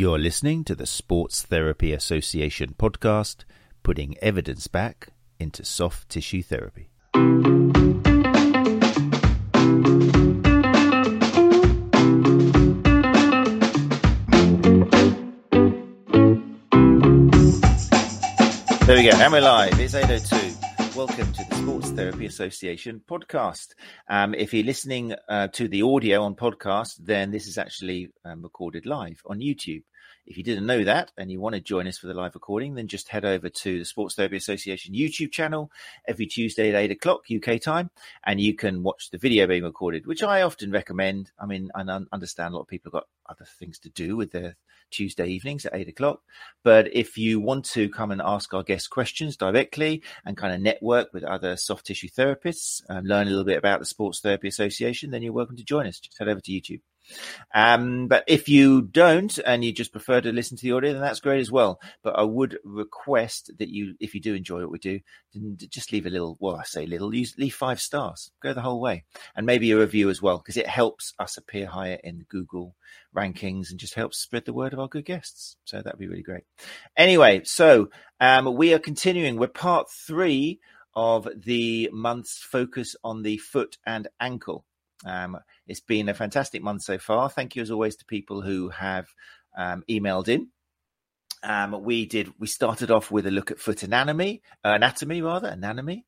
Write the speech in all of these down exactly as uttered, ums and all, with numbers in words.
You're listening to the Sports Therapy Association podcast, putting evidence back into soft tissue therapy. There we go, and we're live. It's eight oh two. Welcome to the Sports Therapy Association podcast. Um, if you're listening uh, to the audio on podcast, then this is actually um, recorded live on YouTube. If you didn't know that and you want to join us for the live recording, then just head over to the Sports Therapy Association YouTube channel every Tuesday at eight o'clock U K time, and you can watch the video being recorded, which I often recommend. I mean, I understand a lot of people have got other things to do with their Tuesday evenings at eight o'clock. But if you want to come and ask our guests questions directly and kind of network with other soft tissue therapists and learn a little bit about the Sports Therapy Association, then you're welcome to join us. Just head over to YouTube. Um, but if you don't and you just prefer to listen to the audio, then that's great as well. But I would request that you, if you do enjoy what we do, then just leave a little, well, I say little, leave five stars, go the whole way, and maybe a review as well, because it helps us appear higher in the Google rankings and just helps spread the word of our good guests. So that'd be really great. Anyway, so um, we are continuing. We're part three of the month's focus on the foot and ankle. Um, it's been a fantastic month so far. Thank you as always to people who have um, emailed in. Um, we did. We started off with a look at foot anatomy, uh, anatomy rather, anatomy.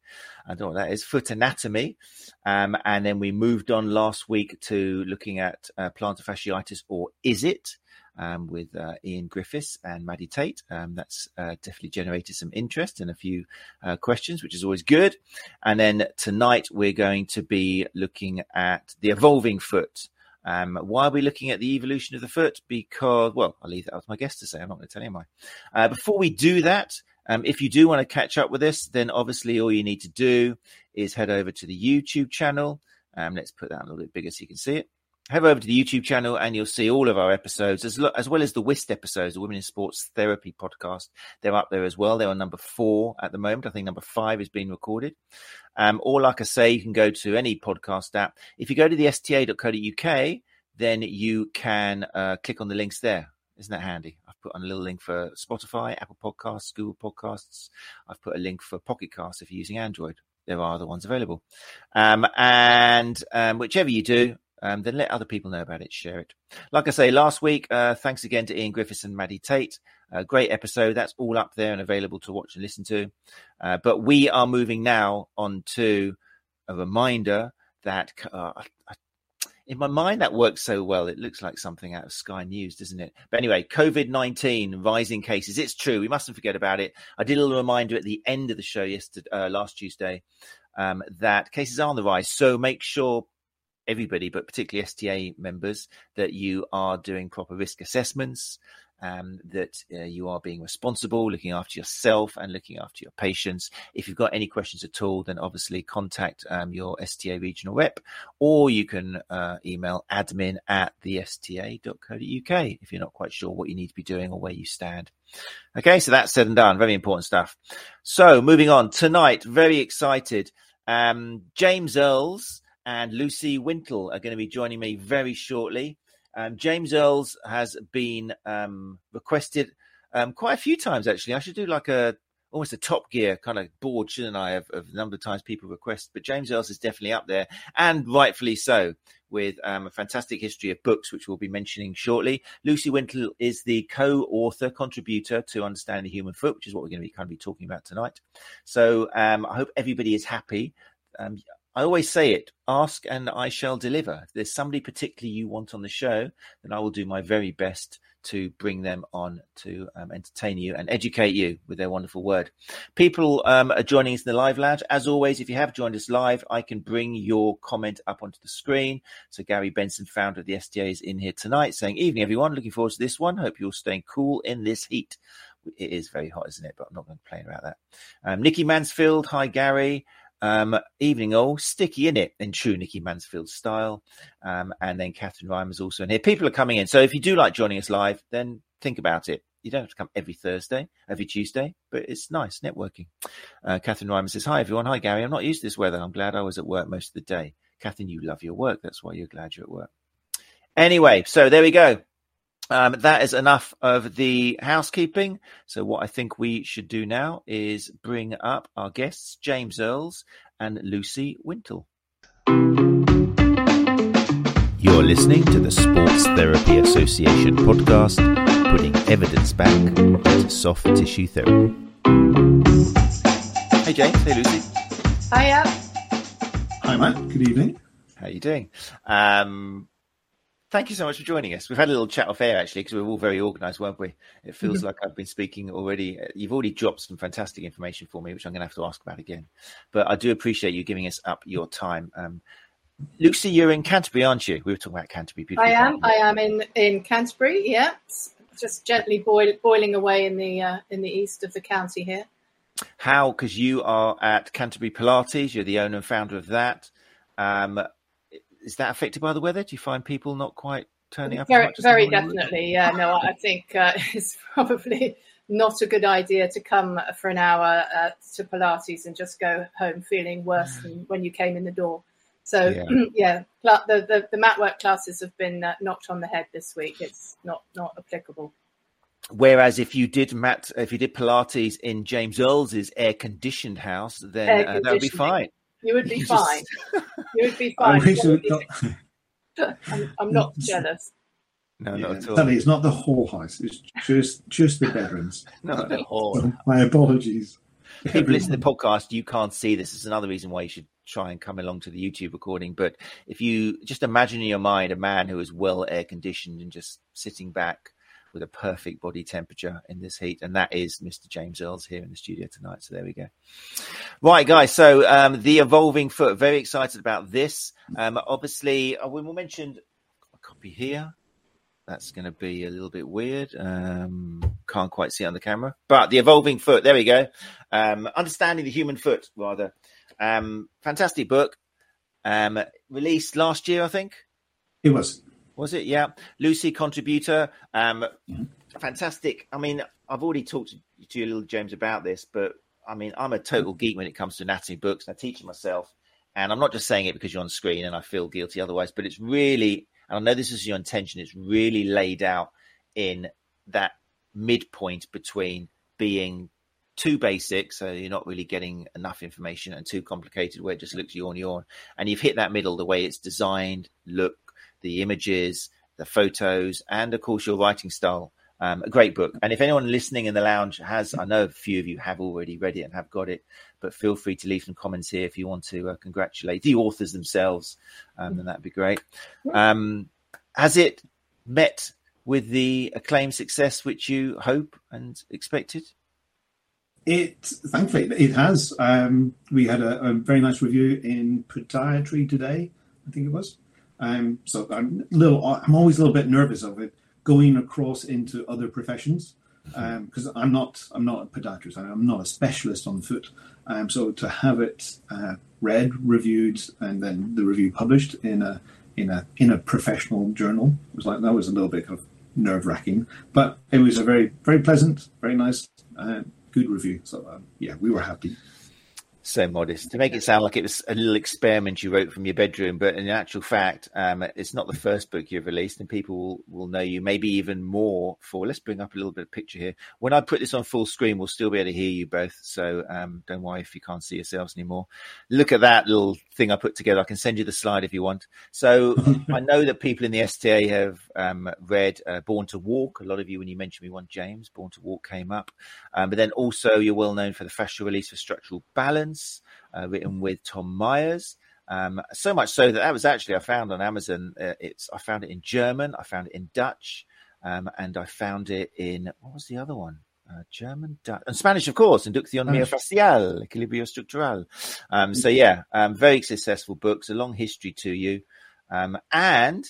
I don't know what that is. Foot anatomy, um, and then we moved on last week to looking at uh, plantar fasciitis, or is it? Um, with uh, Ian Griffiths and Maddie Tate. Um, that's uh, definitely generated some interest and a few uh, questions, which is always good. And then tonight we're going to be looking at the evolving foot. Um, why are we looking at the evolution of the foot? Because, well, I'll leave that up to my guest to say. I'm not going to tell you why. Uh, before we do that, um, if you do want to catch up with this, then obviously all you need to do is head over to the YouTube channel. Um, let's put that a little bit bigger so you can see it. Head over to the YouTube channel and you'll see all of our episodes, as, lo- as well as the W I S T episodes, the Women in Sports Therapy podcast. They're up there as well. They're on number four at the moment. I think number five is being recorded. Um, or like I say, you can go to any podcast app. If you go to the S T A dot co dot U K, then you can uh, click on the links there. Isn't that handy? I've put on a little link for Spotify, Apple Podcasts, Google Podcasts. I've put a link for Pocket Casts if you're using Android. There are other ones available. Um, and um, whichever you do, Um, then let other people know about it, share it. Like I say, last week, uh, thanks again to Ian Griffiths and Maddie Tate. A great episode. That's all up there and available to watch and listen to. Uh, but we are moving now on to a reminder that uh, I, in my mind that works so well. It looks like something out of Sky News, doesn't it? But anyway, COVID nineteen, rising cases. It's true. We mustn't forget about it. I did a little reminder at the end of the show yesterday, uh, last Tuesday um, that cases are on the rise. So make sure everybody, but particularly S T A members, that you are doing proper risk assessments, um, that uh, you are being responsible, looking after yourself and looking after your patients. If you've got any questions at all, then obviously contact um, your S T A regional rep, or you can uh, email admin at the S T A dot co dot U K if you're not quite sure what you need to be doing or where you stand. Okay, so that's said and done. Very important stuff. So moving on. Tonight, very excited. Um, James Earls and Lucy Wintle are going to be joining me very shortly. Um, James Earls has been um, requested um, quite a few times, actually. I should do like a almost a Top Gear kind of board, shouldn't I, of, of the number of times people request. But James Earls is definitely up there, and rightfully so, with um, a fantastic history of books, which we'll be mentioning shortly. Lucy Wintle is the co-author, contributor to Understanding the Human Foot, which is what we're going to be kind of be talking about tonight. So um, I hope everybody is happy. Um I always say it, ask and I shall deliver. If there's somebody particularly you want on the show, then I will do my very best to bring them on to um, entertain you and educate you with their wonderful word. People um, are joining us in the live lounge. As always, if you have joined us live, I can bring your comment up onto the screen. So Gary Benson, founder of the S D A, is in here tonight saying, evening, everyone. Looking forward to this one. Hope you're all staying cool in this heat. It is very hot, isn't it? But I'm not going to complain about that. Um, Nikki Mansfield. Hi, Gary. Um, evening all, sticky in it in true Nikki Mansfield style. Um, and then Catherine Rymer is also in here. People are coming in. So if you do like joining us live, then think about it. You don't have to come every Thursday, every Tuesday, but it's nice networking. Uh, Catherine Rymer says, hi everyone. Hi Gary. I'm not used to this weather. I'm glad I was at work most of the day. Catherine, you love your work. That's why you're glad you're at work. Anyway, so there we go. Um, that is enough of the housekeeping. So what I think we should do now is bring up our guests, James Earls and Lucy Wintle. You're listening to the Sports Therapy Association podcast, putting evidence back into soft tissue therapy. Hey James, hey Lucy. Hiya. Hi Matt, good evening. How are you doing? Um... Thank you so much for joining us. We've had a little chat off air, actually, because we were all very organised, weren't we? It feels mm-hmm. like I've been speaking already. You've already dropped some fantastic information for me, which I'm going to have to ask about again. But I do appreciate you giving us up your time. Um, Lucy, you're in Canterbury, aren't you? We were talking about Canterbury. I am. Canterbury. I am in, in Canterbury, yeah. It's just gently boil, boiling away in the uh, in the east of the county here. How? Because you are at Canterbury Pilates. You're the owner and founder of that. Um Is that affected by the weather? Do you find people not quite turning up? Very, very definitely. Yeah, no, I think uh, it's probably not a good idea to come for an hour uh, to Pilates and just go home feeling worse than when you came in the door. So, yeah, yeah the, the, the mat work classes have been uh, knocked on the head this week. It's not, not applicable. Whereas if you did mat, if you did Pilates in James Earls's air-conditioned house, then air uh, that would be fine. You would be you fine. Just... you would be fine. Not... I'm, I'm not jealous. No, yeah, not at all. Sally, it's not the whole house. It's just just the bedrooms. Not the whole. So, my apologies. People listen to the podcast, you can't see this. It's another reason why you should try and come along to the YouTube recording. But if you just imagine in your mind a man who is well air conditioned and just sitting back with a perfect body temperature in this heat. And that is Mister James Earls here in the studio tonight. So there we go. Right, guys. So um, the evolving foot, very excited about this. Um, obviously, uh, we mentioned a copy here. That's going to be a little bit weird. Um, can't quite see it on the camera. But the evolving foot, there we go. Um, Understanding the Human Foot, rather. Um, fantastic book. Um, released last year, I think. It was. Was it? Yeah. Lucy, contributor. Um, yeah. Fantastic. I mean, I've already talked to you, little James, about this, but I mean, I'm a total geek when it comes to anatomy books. And I teach it myself. And I'm not just saying it because you're on screen and I feel guilty otherwise, but it's really, and I know this is your intention, it's really laid out in that midpoint between being too basic, so you're not really getting enough information, and too complicated where it just looks yawn, yawn. And you've hit that middle, the way it's designed, look, the images, the photos, and, of course, your writing style. Um, a great book. And if anyone listening in the lounge has, I know a few of you have already read it and have got it, but feel free to leave some comments here if you want to uh, congratulate the authors themselves, um, and that'd be great. Um, has it met with the acclaimed success which you hope and expected? It, thankfully, it has. Um, we had a, a very nice review in Podiatry Today, I think it was. Um, so I'm little. I'm always a little bit nervous of it going across into other professions, because um, I'm not. I'm not a podiatrist. I'm not a specialist on foot. Um, so to have it uh, read, reviewed, and then the review published in a in a in a professional journal was like that was a little bit of nerve wracking. But it was a very very pleasant, very nice, uh, good review. So um, yeah, we were happy. So modest to make it sound like it was a little experiment you wrote from your bedroom, but in actual fact, um, it's not the first book you've released, and people will, will know you maybe even more for. Let's bring up a little bit of picture here. When I put this on full screen, we'll still be able to hear you both, so um, don't worry if you can't see yourselves anymore. Look at that little thing I put together. I can send you the slide if you want. So I know that people in the S T A have um, read uh, Born to Walk. A lot of you, when you mentioned me one, James, Born to Walk came up, um, but then also you're well known for the fascial release for structural balance. Uh, written with Tom Myers, um, so much so that that was actually I found on Amazon. Uh, it's I found it in German, I found it in Dutch, um, and I found it in what was the other one? Uh, German, Dutch, and Spanish, of course. Inducción Miofascial, Equilibrio Estructural. Um, so yeah, um, very successful books, a long history to you, um, and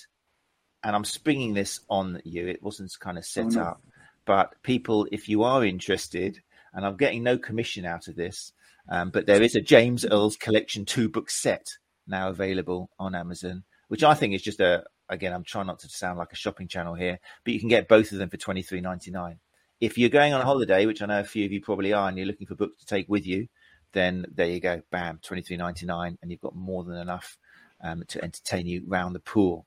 and I'm springing this on you. It wasn't kind of set oh, no. up, but people, if you are interested, and I'm getting no commission out of this. Um, but there is a James Earls Collection two-book set now available on Amazon, which I think is just a, again, I'm trying not to sound like a shopping channel here, but you can get both of them for twenty-three ninety-nine. If you're going on a holiday, which I know a few of you probably are, and you're looking for books to take with you, then there you go, bam, twenty-three ninety-nine, and you've got more than enough um, to entertain you round the pool.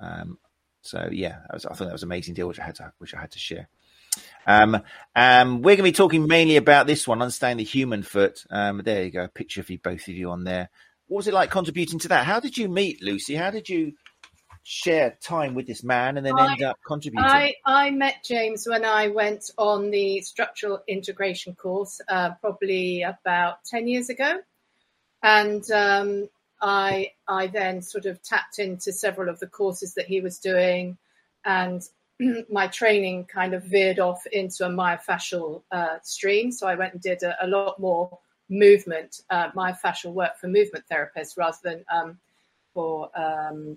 Um, So yeah, that was, I thought that was an amazing deal, which I had to, which I had to share. Um, um, we're going to be talking mainly about this one, Understanding the Human Foot. Um, there you go, a picture for you, both of you on there. What was it like contributing to that? How did you meet Lucy? How did you share time with this man and then I, end up contributing? I, I met James when I went on the structural integration course, uh, probably about ten years ago. And um, I, I then sort of tapped into several of the courses that he was doing, and my training kind of veered off into a myofascial uh, stream. So I went and did a, a lot more movement, uh, myofascial work for movement therapists rather than um, for um,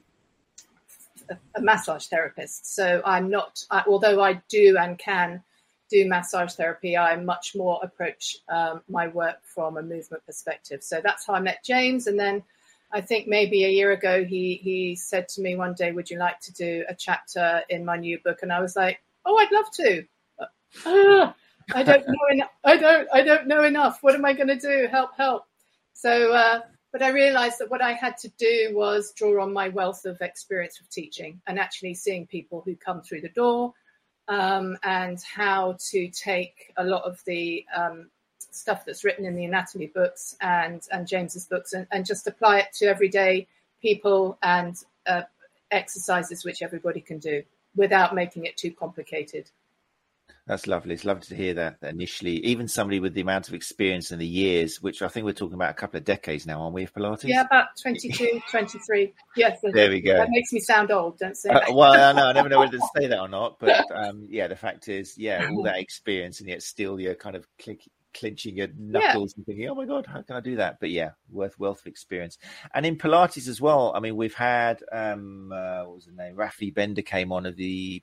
a massage therapist. So I'm not, I, although I do and can do massage therapy, I much more approach um, my work from a movement perspective. So that's how I met James. And then I think maybe a year ago, he he said to me one day, would you like to do a chapter in my new book? And I was like, oh, I'd love to. Uh, I don't know. En- I don't I don't know enough. What am I going to do? Help, help. So uh, but I realized that what I had to do was draw on my wealth of experience with teaching and actually seeing people who come through the door, um, and how to take a lot of the um stuff that's written in the anatomy books and and James's books and, and just apply it to everyday people and uh, exercises which everybody can do without making it too complicated. That's lovely. It's lovely to hear that initially, even somebody with the amount of experience and the years, which I think we're talking about a couple of decades now, aren't we, of Pilates? Yeah, about twenty-two, twenty-three. Yes. There we go. That makes me sound old, don't say uh, that. Well, I know, I never know whether to say that or not. But um, yeah, the fact is, yeah, all that experience and yet still you're kind of clinking. clenching your knuckles, yeah, and thinking, oh my god, how can I do that? But yeah, worth wealth of experience. And in Pilates as well, I mean, we've had um uh, what was the name, Raffi Bender came on of the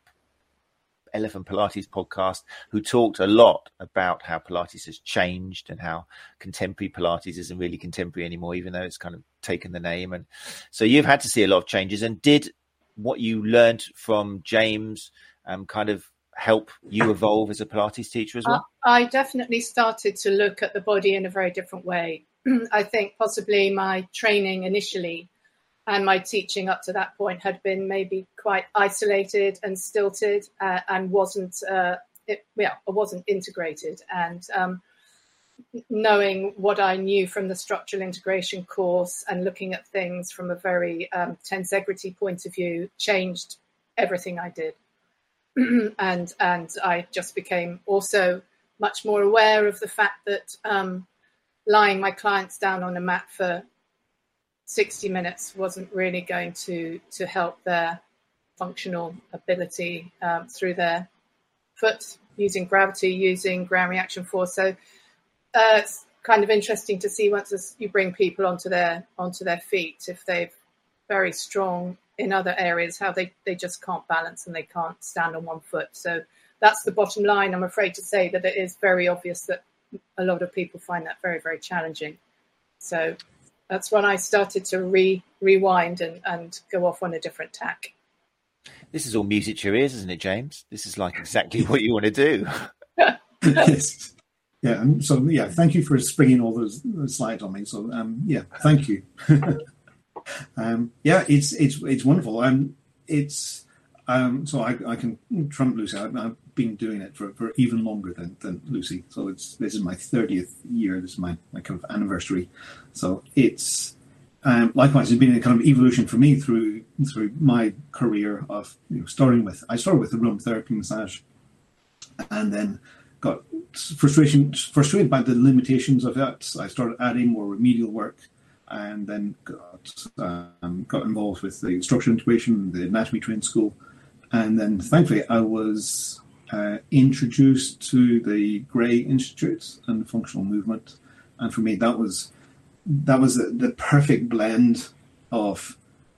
Elephant Pilates podcast, who talked a lot about how Pilates has changed and how contemporary Pilates isn't really contemporary anymore, even though it's kind of taken the name. And so you've had to see a lot of changes. And did what you learned from James um kind of help you evolve as a Pilates teacher as well? I definitely started to look at the body in a very different way. I think possibly my training initially and my teaching up to that point had been maybe quite isolated and stilted, uh, and wasn't uh, it, yeah, wasn't integrated. And um, knowing what I knew from the structural integration course and looking at things from a very um, tensegrity point of view changed everything I did. and and I just became also much more aware of the fact that um, lying my clients down on a mat for sixty minutes wasn't really going to, to help their functional ability um, through their foot, using gravity, using ground reaction force. So uh, it's kind of interesting to see once you bring people onto their onto their feet, if they're very strong in other areas, how they, they just can't balance and they can't stand on one foot. So that's the bottom line. I'm afraid to say that it is very obvious that a lot of people find that very, very challenging. So that's when I started to re rewind and, and go off on a different tack. This is all music to your ears, isn't it, James? This is like exactly what you want to do. Yes. Yeah. And so, yeah, thank you for springing all those, those slides on me. So, um, yeah, thank you. Um, yeah, it's it's it's wonderful. Um, it's um, so I, I can trump Lucy. I, I've been doing it for, for even longer than, than Lucy. So it's this is my thirtieth year. This is my, my kind of anniversary. So it's um, likewise it's been a kind of evolution for me through through my career of, you know, starting with I started with the room therapy massage, and then got frustration frustrated by the limitations of that. So I started adding more remedial work. And then got um, got involved with the structural integration, the anatomy trains school, and then thankfully I was uh, introduced to the Gray Institute and functional movement, and for me that was that was the, the perfect blend of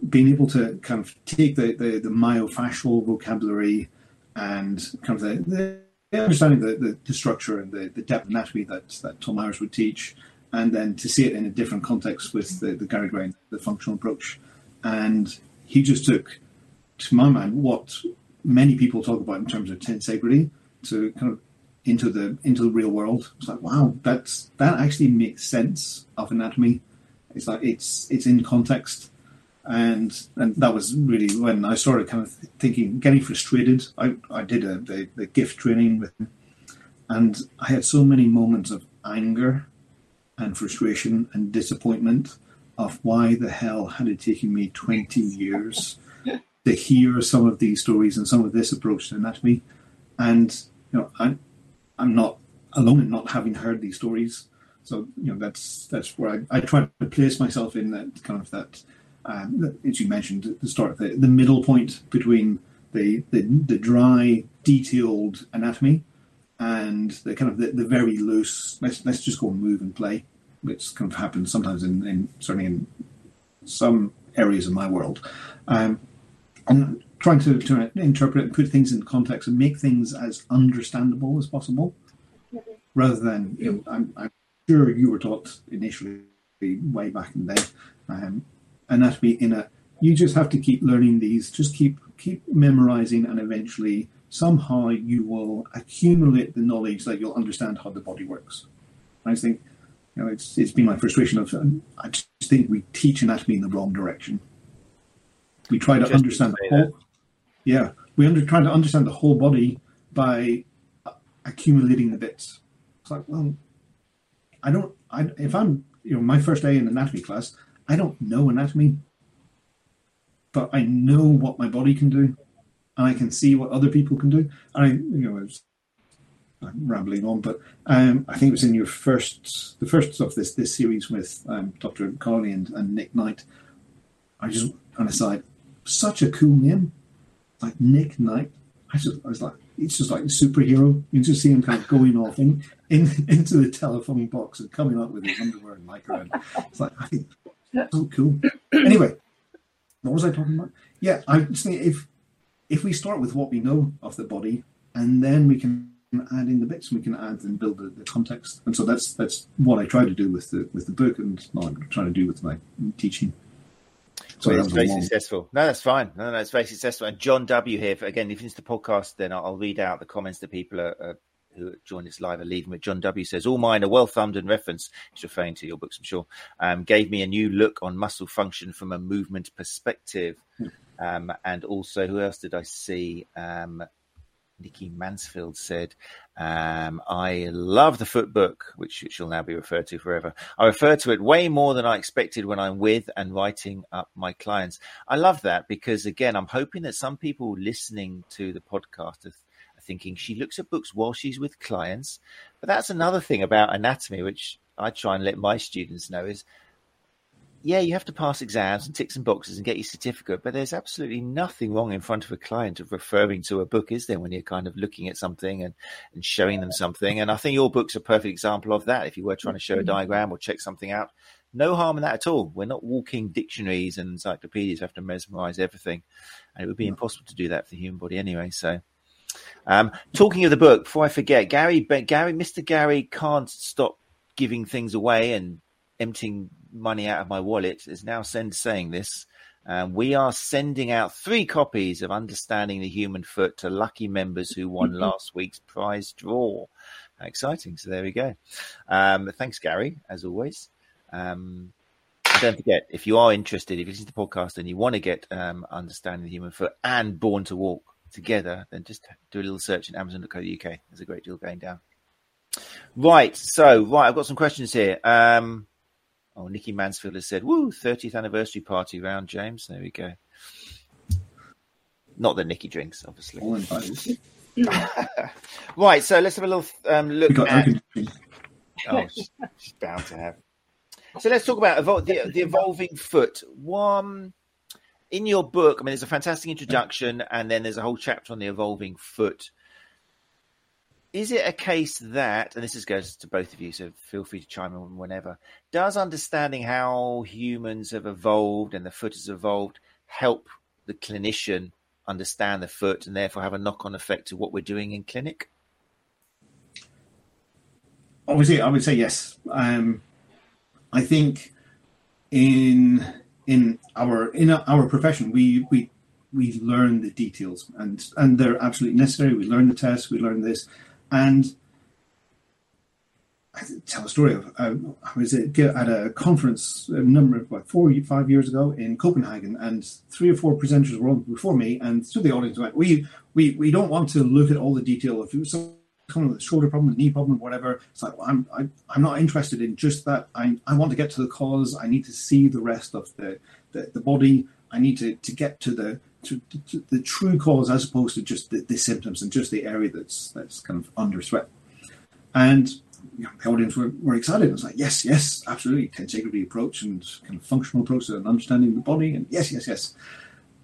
being able to kind of take the, the, the myofascial vocabulary and kind of the, the understanding the, the, the structure and the, the depth of anatomy that that Tom Myers would teach. And then to see it in a different context with the, the Gary Gray, the functional approach. And he just took, to my mind, what many people talk about in terms of tensegrity to kind of into the into the real world. It's like, wow, that's that actually makes sense of anatomy. It's like it's it's in context. And and that was really when I started kind of thinking, getting frustrated. I, I did a the, the gift training with him, and I had so many moments of anger and frustration and disappointment of why the hell had it taken me twenty years to hear some of these stories and some of this approach to anatomy. And, you know, I'm, I'm not alone in not having heard these stories. So, you know, that's that's where I, I try to place myself in that kind of that, um, as you mentioned at the start, the, the middle point between the, the the dry, detailed anatomy and the kind of the, the very loose, let's let's just go and move and play, which kind of happens sometimes in, in certainly in some areas of my world. Um, I'm trying to, to interpret and put things in context and make things as understandable as possible, mm-hmm. rather than, you know, I'm, I'm sure you were taught initially way back in the day, um, anatomy in a, you just have to keep learning these, just keep keep memorizing, and eventually somehow you will accumulate the knowledge that you'll understand how the body works. I think, you know, it's it's been my frustration of, I just think we teach anatomy in the wrong direction. We try to understand the whole, yeah, we under, try to understand the whole body by accumulating the bits. It's like, well, I don't, I, if I'm, you know, my first day in anatomy class, I don't know anatomy, but I know what my body can do, and I can see what other people can do. And I, you know, I'm rambling on, but um, I think it was in your first, the first of this this series with um, Doctor Colley and, and Nick Knight. I just, on a side, such a cool name, like Nick Knight. I just, I was like, it's just like a superhero. You just see him kind of going off in, in into the telephone box and coming up with his underwear and microphone. It's like, I think, so cool. Anyway, what was I talking about? Yeah, I just think if if we start with what we know of the body, and then we can add in the bits, we can add and build the, the context. And so that's that's what I try to do with the with the book, and what I'm trying to do with my teaching. So well, that's very long. Successful. No, that's fine. No, no, it's very successful. And John W here, for, again, if it's the podcast, then I'll, I'll read out the comments that people are, uh, who joined us live are leaving. But John W says, all mine are well thumbed in reference. He's referring to your books, I'm sure. Um, gave me a new look on muscle function from a movement perspective. Hmm. Um, and also, who else did I see? Um, Nikki Mansfield said, um, I love the foot book, which shall now be referred to forever. I refer to it way more than I expected when I'm with and writing up my clients. I love that because, again, I'm hoping that some people listening to the podcast are, are thinking she looks at books while she's with clients. But that's another thing about anatomy, which I try and let my students know is, yeah, you have to pass exams and tick some boxes and get your certificate, but there's absolutely nothing wrong in front of a client of referring to a book, is there, when you're kind of looking at something and, and showing them something. And I think your book's a perfect example of that. If you were trying to show a diagram or check something out, no harm in that at all. We're not walking dictionaries and encyclopedias. We have to mesmerize everything. And it would be impossible to do that for the human body anyway. So um, talking of the book, before I forget, Gary, Gary, Mister Gary can't stop giving things away and emptying money out of my wallet is now send saying this. Um, we are sending out three copies of Understanding the Human Foot to lucky members who won last week's prize draw. How exciting. So there we go. Um, thanks, Gary, as always. Um, don't forget, if you are interested, if you listen to the podcast and you want to get um, Understanding the Human Foot and Born to Walk together, then just do a little search in amazon dot co dot U K. There's a great deal going down. Right. So, right, I've got some questions here. Um, Oh, Nikki Mansfield has said, woo, thirtieth anniversary party round, James. There we go. Not that Nikki drinks, obviously. Right, so let's have a little um, look at... Oh, she's, she's bound to have. So let's talk about evol- the, the evolving foot. One, in your book, I mean, there's a fantastic introduction, and then there's a whole chapter on the evolving foot. Is it a case that, and this is goes to both of you, so feel free to chime in whenever, does understanding how humans have evolved and the foot has evolved help the clinician understand the foot and therefore have a knock-on effect to what we're doing in clinic? Obviously, I would say yes. Um, I think in in our in our profession, we we we learn the details, and and they're absolutely necessary. We learn the tests, we learn this. And I tell a story of uh, I was at a conference a number of like four five years ago in Copenhagen, and three or four presenters were on before me, and to the audience went, we we we don't want to look at all the detail of someone with a shoulder problem, a knee problem, whatever. It's like, well, I'm I, I'm not interested in just that. I I want to get to the cause. I need to see the rest of the the, the body. I need to to get to the to, to the true cause as opposed to just the, the symptoms and just the area that's that's kind of under threat. And you know, the audience were, were excited. It was like, yes, yes, absolutely. Integrity approach and kind of functional approach and understanding the body. And yes, yes, yes.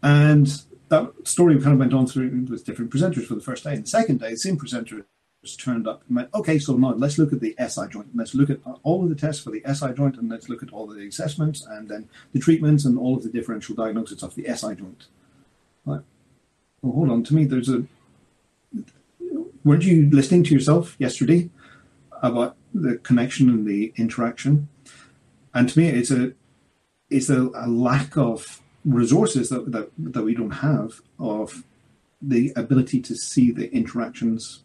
And that story kind of went on through with different presenters for the first day. And the second day, the same presenter was turned up and went, okay, so now let's look at the S I joint. Let's look at all of the tests for the S I joint, and let's look at all the assessments and then the treatments and all of the differential diagnosis of the S I joint. Like, well, hold on. To me, there's a... Weren't you listening to yourself yesterday about the connection and the interaction? And to me, it's a it's a, a lack of resources that, that that we don't have of the ability to see the interactions.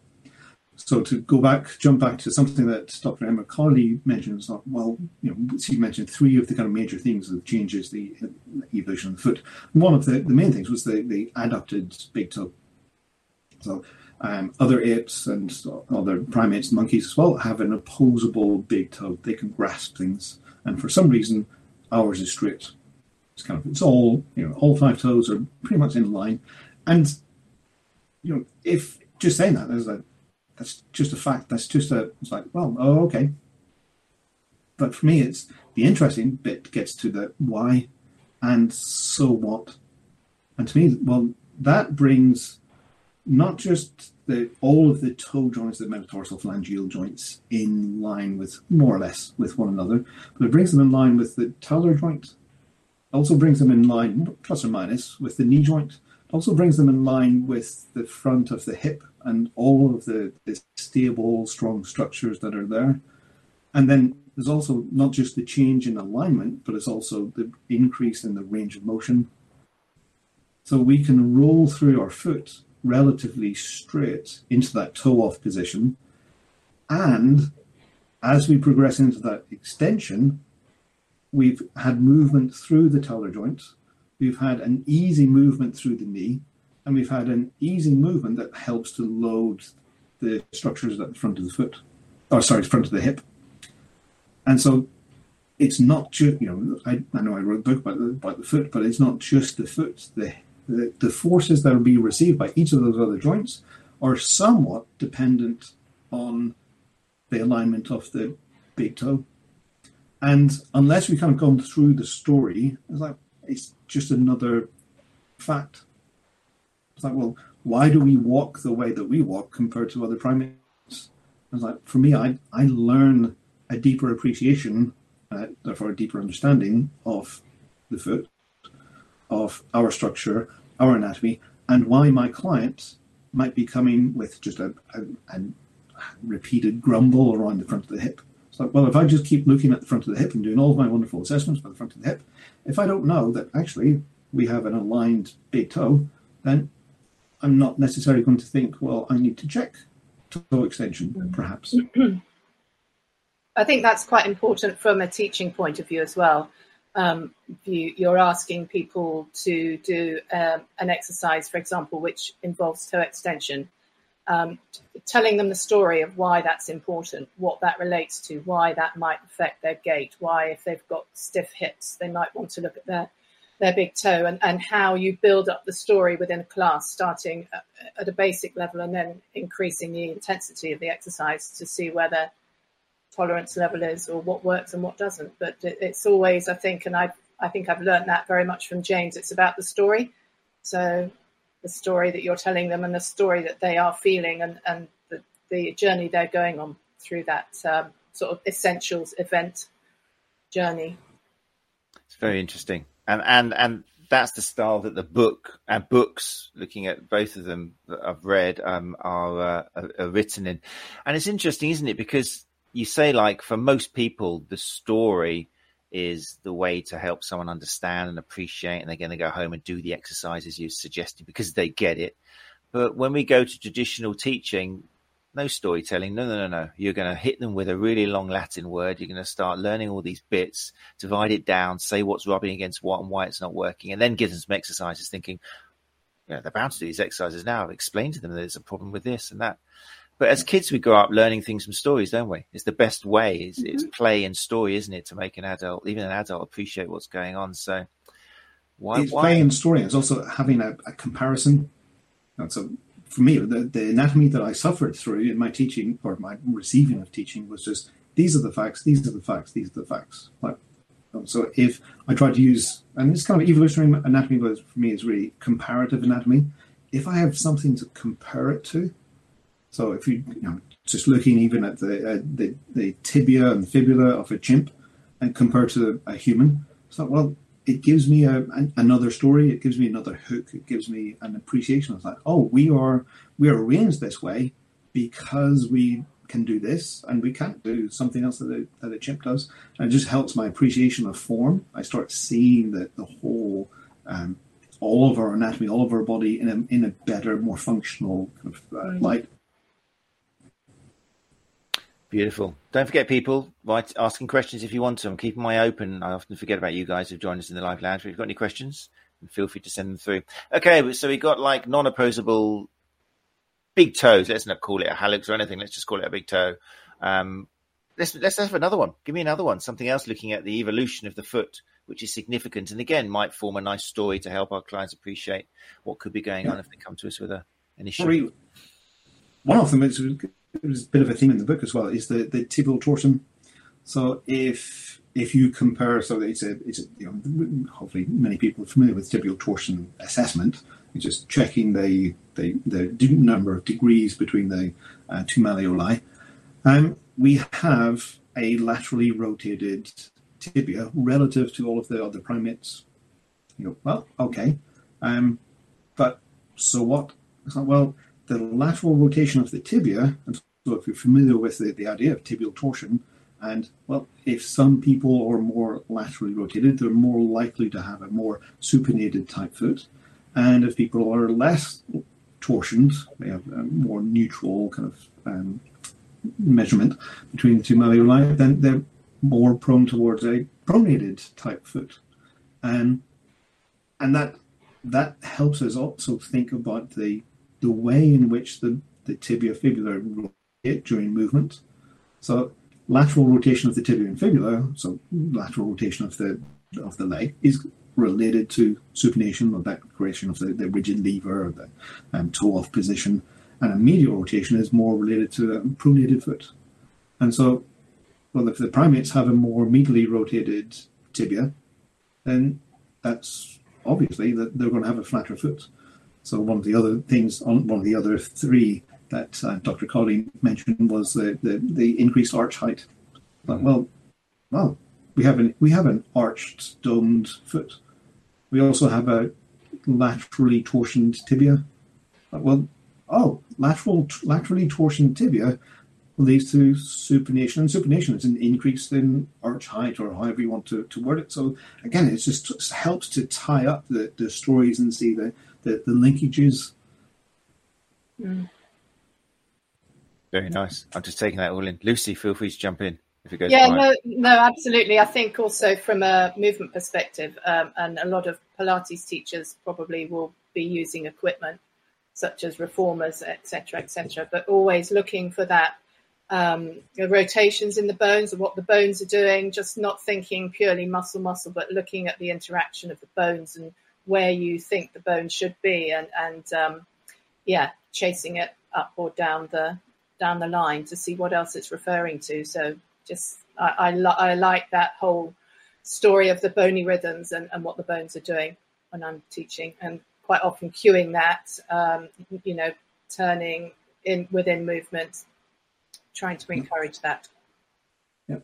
So to go back, jump back to something that Doctor Emma Colley mentions, not well, you know, she mentioned three of the kind of major things that changes the, the evolution of the foot. And one of the, the main things was the, the adapted big toe. So Um, other apes and other primates and monkeys as well have an opposable big toe. They can grasp things, and for some reason, ours is straight. It's kind of it's all you know. All five toes are pretty much in line, and you know, if just saying that, there's like that's just a fact. That's just a. It's like, well, oh, okay. But for me, it's the interesting bit gets to the why, and so what, and to me, well, that brings. Not just the, all of the toe joints, the metatarsophalangeal joints, in line with more or less with one another, but it brings them in line with the talar joint. It also brings them in line, plus or minus, with the knee joint. It also brings them in line with the front of the hip and all of the, the stable, strong structures that are there. And then there's also not just the change in alignment, but it's also the increase in the range of motion. So we can roll through our foot relatively straight into that toe-off position, and as we progress into that extension, we've had movement through the talar joint, we've had an easy movement through the knee, and we've had an easy movement that helps to load the structures at the front of the foot, or sorry, front of the hip. And so it's not just, you know, I, I know I wrote a book about the, about the foot, but it's not just the foot, the The, the forces that will be received by each of those other joints are somewhat dependent on the alignment of the big toe. And unless we kind of gone through the story, it's like, it's just another fact. It's like, well, why do we walk the way that we walk compared to other primates? It's like, for me, I, I learn a deeper appreciation, uh, therefore a deeper understanding of the foot, of our structure, our anatomy, and why my clients might be coming with just a, a, a repeated grumble around the front of the hip. It's like, well, if I just keep looking at the front of the hip and doing all of my wonderful assessments for the front of the hip, if I don't know that actually we have an aligned big toe, then I'm not necessarily going to think, well, I need to check toe extension, perhaps. I think that's quite important from a teaching point of view as well. Um, you, you're asking people to do um, an exercise, for example, which involves toe extension, um, t- telling them the story of why that's important, what that relates to, why that might affect their gait, why if they've got stiff hips, they might want to look at their, their big toe, and, and how you build up the story within a class, starting at, at a basic level and then increasing the intensity of the exercise to see whether tolerance level is, or what works and what doesn't. But it's always, I think, and I I think I've learned that very much from James, it's about the story. So the story that you're telling them and the story that they are feeling and, and the, the journey they're going on through that um, sort of essentials event journey. It's very interesting. And, and, and that's the style that the book and books, looking at both of them that I've read, um, are, uh, are, are written in. And it's interesting, isn't it? Because you say, like, for most people, the story is the way to help someone understand and appreciate, and they're going to go home and do the exercises you suggested because they get it. But when we go to traditional teaching, no storytelling. No, no, no, no. You're going to hit them with a really long Latin word. You're going to start learning all these bits, divide it down, say what's rubbing against what and why it's not working, and then give them some exercises thinking, you know, they're bound to do these exercises now. I've explained to them there's a problem with this and that. But as kids, we grow up learning things from stories, don't we? It's the best way. It's, mm-hmm. it's play and story, isn't it, to make an adult, even an adult, appreciate what's going on. So why, it's why? Play and story. It's also having a, a comparison. And so for me, the, the anatomy that I suffered through in my teaching or my receiving of teaching was just, these are the facts, these are the facts, these are the facts. Like, so if I tried to use, and this kind of evolutionary anatomy was, for me, is really comparative anatomy. If I have something to compare it to, so if you, you know, just looking even at the, uh, the the tibia and fibula of a chimp and compared to a human, it's like, well, it gives me a, an, another story. It gives me another hook. It gives me an appreciation of that. Oh, we are we are arranged this way because we can do this and we can't do something else that a, that a chimp does. And it just helps my appreciation of form. I start seeing the, the whole, um, all of our anatomy, all of our body in a, in a better, more functional kind of uh, right. light. Beautiful. Don't forget, people, right, asking questions if you want to. I'm keeping my open. I often forget about you guys who've joined us in the live lounge. But if you've got any questions, feel free to send them through. Okay, so we got like non-opposable big toes. Let's not call it a hallux or anything. Let's just call it a big toe. Um, let's, let's have another one. Give me another one. Something else looking at the evolution of the foot, which is significant and, again, might form a nice story to help our clients appreciate what could be going yeah. on if they come to us with a, an issue. One of them is... It was a bit of a theme in the book as well, is the, the tibial torsion. So if if you compare, so it's a, it's a, you know, hopefully many people are familiar with tibial torsion assessment, it's just checking the, the, the number of degrees between the uh, two malleoli. Um, we have a laterally rotated tibia relative to all of the other primates. You go, well, okay, um, but so what? It's like, well, the lateral rotation of the tibia, and so if you're familiar with the, the idea of tibial torsion, and, well, if some people are more laterally rotated, they're more likely to have a more supinated type foot. And if people are less torsioned, they have a more neutral kind of um, measurement between the two malleoli, then they're more prone towards a pronated type foot. Um, and that that helps us also think about the the way in which the, the tibia fibula rotate during movement. So lateral rotation of the tibia and fibula, so lateral rotation of the of the leg, is related to supination or that creation of the, the rigid lever or the um, toe-off position. And a medial rotation is more related to a pronated foot. And so, well, if the primates have a more medially rotated tibia, then that's obviously that they're going to have a flatter foot. So one of the other things, on one of the other three that uh, Doctor Colley mentioned was the, the, the increased arch height. Like, well, well, we have an we have an arched, domed foot. We also have a laterally torsioned tibia. Like, well, oh, lateral laterally torsioned tibia leads to supination, and supination is an increase in arch height, or however you want to, to word it. So again, it just it helps to tie up the, the stories and see the. The, the linkages. Mm. Very nice. I'm just taking that all in. Lucy, feel free to jump in if it goes. Yeah, no, no, absolutely. I think also from a movement perspective, um, and a lot of Pilates teachers probably will be using equipment such as reformers, et cetera, et cetera. But always looking for that um, the rotations in the bones and what the bones are doing. Just not thinking purely muscle, muscle, but looking at the interaction of the bones and where you think the bone should be, and, and um, yeah, chasing it up or down the down the line to see what else it's referring to. So just, I, I, li- I like that whole story of the bony rhythms and, and what the bones are doing when I'm teaching, and quite often cueing that, um, you know, turning in within movement, trying to encourage that. Yeah,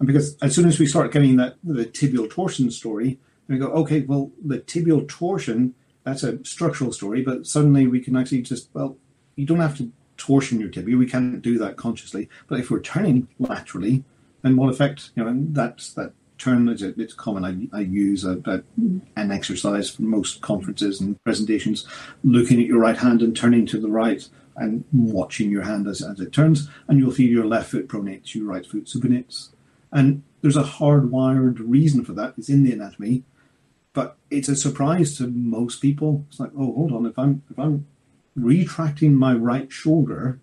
and because as soon as we start getting that the tibial torsion story, and we go, okay, well, the tibial torsion, that's a structural story, but suddenly we can actually just, well, you don't have to torsion your tibia. We can't do that consciously. But if we're turning laterally, then what effect, you know, and that's that turn is a, it's common. I, I use a, a, an exercise for most conferences and presentations, looking at your right hand and turning to the right. and watching your hand as, as it turns, and you'll feel your left foot pronates, your right foot supinates. And there's a hardwired reason for that. It's in the anatomy, but it's a surprise to most people. It's like, oh, hold on, if I'm if I'm retracting my right shoulder,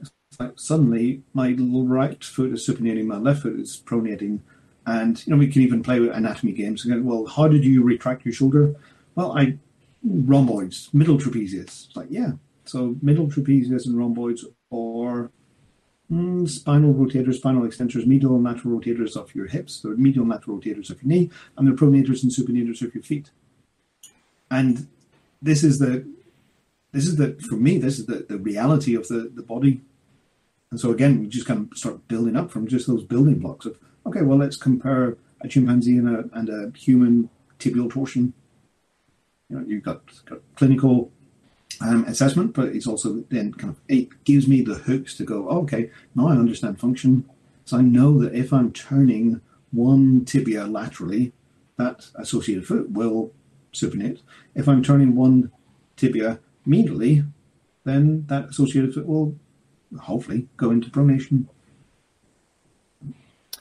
it's like suddenly my right foot is supinating, my left foot is pronating. And you know, we can even play with anatomy games. And go, well, how did you retract your shoulder? Well, I rhomboids, middle trapezius. It's like, yeah. So middle trapezius and rhomboids, or mm, spinal rotators, spinal extensors, medial and lateral rotators of your hips, they're medial and lateral rotators of your knee, and they're pronators and supinators of your feet. And this is the, this is the, for me, this is the, the reality of the, the body. And so again, we just kind of start building up from just those building blocks of, okay, well, let's compare a chimpanzee and a, and a human tibial torsion. You know, you've got, got clinical um, assessment, but it's also then kind of, it gives me the hooks to go, oh, okay, now I understand function. So I know that if I'm turning one tibia laterally, that associated foot will supinate. If I'm turning one tibia medially, then that associated foot will hopefully go into pronation.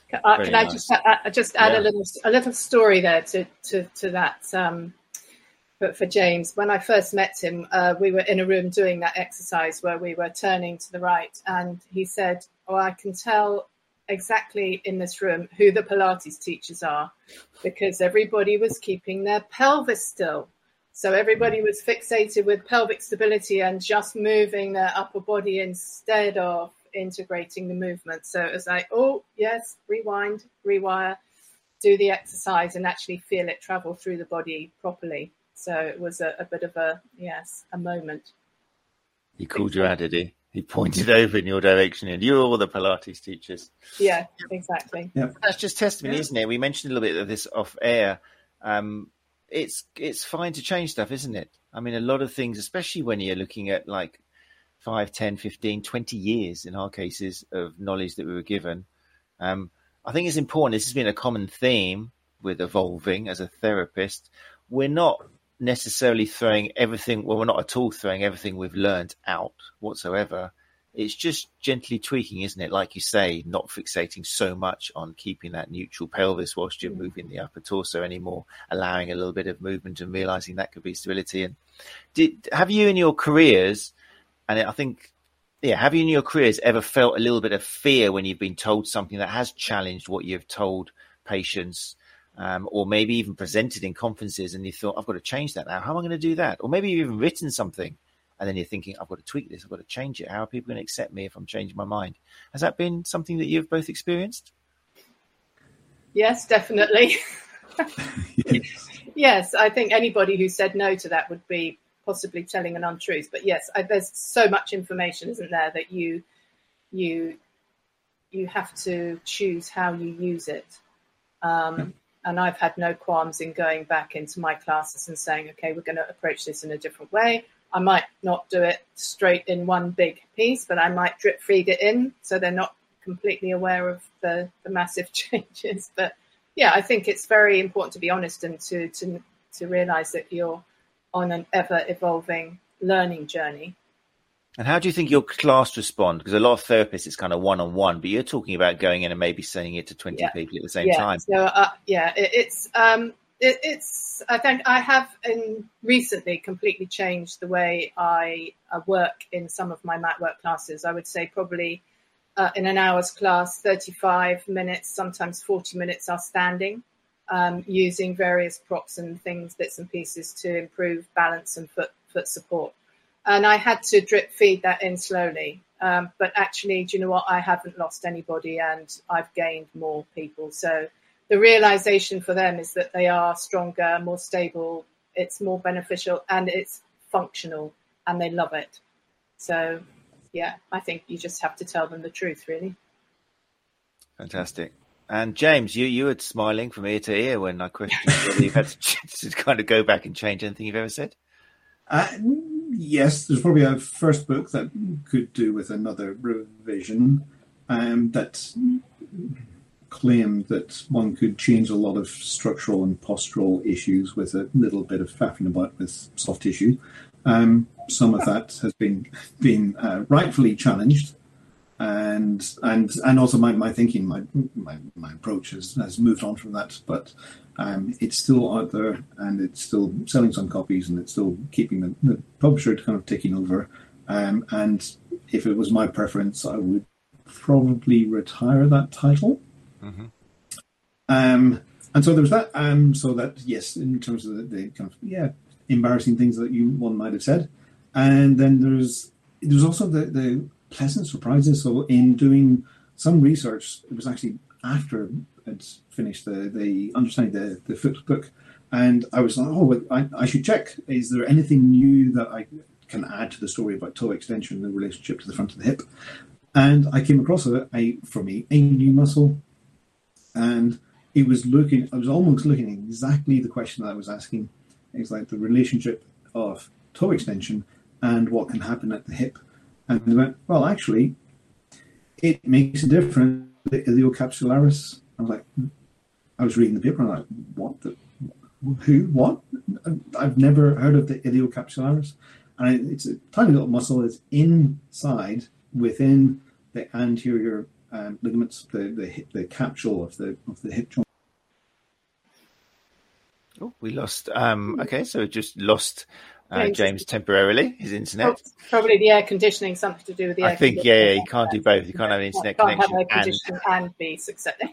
Can I, can I just I, just add yeah. a little a little story there to to, to that? Um, but for James, when I first met him, uh, we were in a room doing that exercise where we were turning to the right, and he said, "Oh, I can tell exactly in this room who the Pilates teachers are, because everybody was keeping their pelvis still, so everybody was fixated with pelvic stability and just moving their upper body instead of." Integrating the movement. So it was like, oh yes, rewind, rewire, do the exercise and actually feel it travel through the body properly. So it was a, a bit of a yes a moment. He called you out, did he? He pointed over in your direction, and you're all the Pilates teachers. Yeah, exactly. Yeah. That's just testimony, yeah. Isn't it? We mentioned a little bit of this off air. um it's it's fine to change stuff, isn't it? I mean, a lot of things, especially when you're looking at like five, ten, fifteen, twenty years in our cases of knowledge that we were given. Um, I think it's important. This has been a common theme with evolving as a therapist. We're not necessarily throwing everything, well, we're not at all throwing everything we've learned out whatsoever. It's just gently tweaking, isn't it? Like you say, not fixating so much on keeping that neutral pelvis whilst you're moving the upper torso anymore, allowing a little bit of movement and realizing that could be stability. And did, have you in your careers... And I think, yeah, have you in your careers ever felt a little bit of fear when you've been told something that has challenged what you've told patients, um, or maybe even presented in conferences and you thought, I've got to change that now. How am I going to do that? Or maybe you've even written something and then you're thinking, I've got to tweak this. I've got to change it. How are people going to accept me if I'm changing my mind? Has that been something that you've both experienced? Yes, definitely. Yes. Yes, I think anybody who said no to that would be possibly telling an untruth, but yes, I, there's so much information, isn't there, that you you you have to choose how you use it. Um, yeah. And I've had no qualms in going back into my classes and saying, okay, we're going to approach this in a different way. I might not do it straight in one big piece, but I might drip feed it in so they're not completely aware of the, the massive changes. But yeah, I think it's very important to be honest and to to to realize that you're on an ever-evolving learning journey. And how do you think your class respond? Because a lot of therapists, it's kind of one-on-one, but you're talking about going in and maybe sending it to twenty yeah. people at the same yeah. time. So, uh, yeah, it, it's, um, it, it's, I think I have in recently completely changed the way I uh, work in some of my mat work classes. I would say probably uh, in an hour's class, thirty-five minutes, sometimes forty minutes are standing. Um, using various props and things, bits and pieces to improve balance and foot foot support. And I had to drip feed that in slowly. Um, but actually, do you know what? I haven't lost anybody and I've gained more people. So the realization for them is that they are stronger, more stable, it's more beneficial and it's functional and they love it. So, yeah, I think you just have to tell them the truth, really. Fantastic. And James, you, you were smiling from ear to ear when I questioned whether you've had to, to kind of go back and change anything you've ever said. Uh, yes, there's probably a first book that could do with another revision um, that claimed that one could change a lot of structural and postural issues with a little bit of faffing about with soft tissue. Um, some of that has been been uh, rightfully challenged, and and and also my, my thinking, my, my my approach has has moved on from that. But um, it's still out there, and it's still selling some copies, and it's still keeping the, the publisher kind of ticking over. Um, and if it was my preference, I would probably retire that title. Mm-hmm. Um, and so there was that. Um, so that yes, in terms of the, the kind of yeah. embarrassing things that you one might have said, and then there's there's also the, the pleasant surprises. So in doing some research, it was actually after I'd finished the, the Understanding the, the Foot book, and I was like, oh, well, I, I should check. Is there anything new that I can add to the story about toe extension in relationship to the front of the hip? And I came across a, a for me a new muscle, and it was looking. I was almost looking at exactly the question that I was asking. It's like the relationship of toe extension and what can happen at the hip. And they went, well, actually, it makes a difference. The iliocapsularis. I was like, I was reading the paper and I'm like, what? The, who? What? I've never heard of the iliocapsularis. And it's a tiny little muscle. It's inside, within the anterior um, ligaments, the the, hip, the capsule of the of the hip joint. Oh, we lost. Um, okay, so just lost uh, James temporarily, his internet. Probably the air conditioning, something to do with the I air think, conditioning. I think, yeah, you can't do both. You can't have an internet can't connection have air conditioning and... and be successful.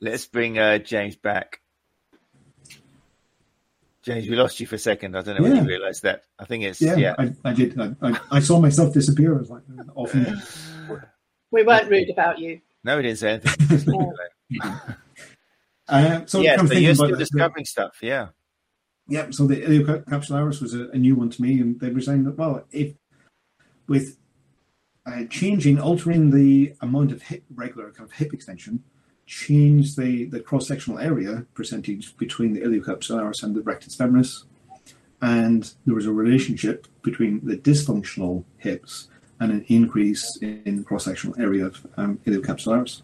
Let's bring uh, James back. James, we lost you for a second. I don't know yeah. when you realised that. I think it's... Yeah, yeah. I, I did. I, I, I saw myself disappear. I was like, often. We weren't rude about you. No, we didn't say anything. Uh, so yeah, but you're still discovering stuff, yeah. Yep. Yeah, so the iliocapsularis was a, a new one to me, and they were saying that well, if with uh, changing, altering the amount of hip, regular kind of hip extension, change the, the cross sectional area percentage between the iliocapsularis and the rectus femoris, and there was a relationship between the dysfunctional hips and an increase in the cross sectional area of um, iliocapsularis,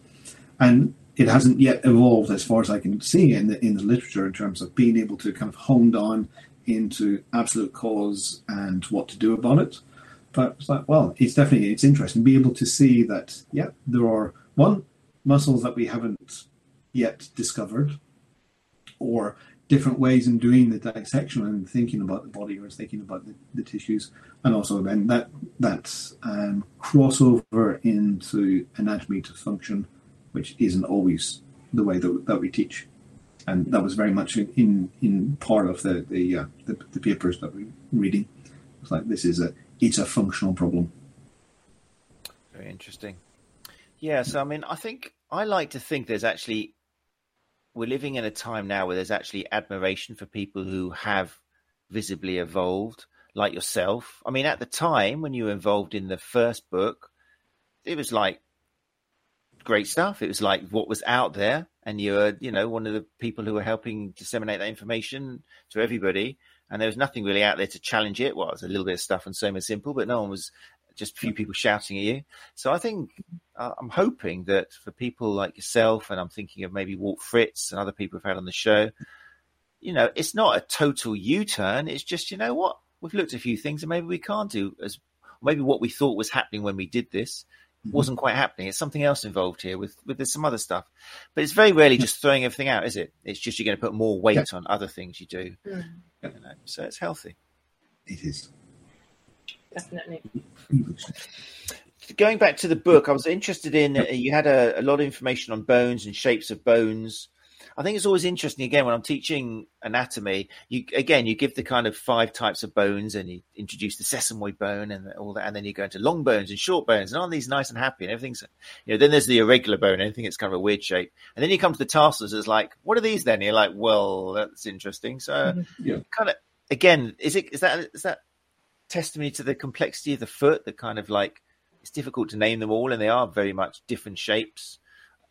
and it hasn't yet evolved, as far as I can see, in the in the literature in terms of being able to kind of hone down into absolute cause and what to do about it. But it's like, well, it's definitely it's interesting to be able to see that. Yeah, there are one muscles that we haven't yet discovered, or different ways in doing the dissection and thinking about the body or thinking about the, the tissues, and also then that that um, crossover into anatomy to function, which isn't always the way that, that we teach, and that was very much in in part of the the, uh, the the papers that we were reading. It's like this is a it's a functional problem. Very interesting. Yeah. So I mean, I think I like to think there's actually we're living in a time now where there's actually admiration for people who have visibly evolved, like yourself. I mean, at the time when you were involved in the first book, it was like great stuff. It was like what was out there, and you were, you know, one of the people who were helping disseminate that information to everybody, and there was nothing really out there to challenge it. Well, it was a little bit of stuff and so much simple, but no one was, just a few people shouting at you. So I think uh, I'm hoping that for people like yourself, and I'm thinking of maybe Walt Fritz and other people who've had on the show, you know, it's not a total U-turn. It's just, you know what, we've looked at a few things and maybe we can't do as maybe what we thought was happening when we did this wasn't quite happening. It's something else involved here with, with there's some other stuff, but it's very rarely just throwing everything out, is it? It's just you're going to put more weight yeah. on other things you do. Yeah. You know, so it's healthy. It is. Definitely. Going back to the book, I was interested in, you had a, a lot of information on bones and shapes of bones. I think it's always interesting, again, when I'm teaching anatomy, you again, you give the kind of five types of bones and you introduce the sesamoid bone and all that. And then you go into long bones and short bones and aren't these nice and happy and everything's, you know, then there's the irregular bone, anything that's kind of a weird shape. And then you come to the tarsals. It's like, what are these then? And you're like, well, that's interesting. So yeah. kind of, again, is it, is that, is that testimony to the complexity of the foot, that kind of like, it's difficult to name them all and they are very much different shapes.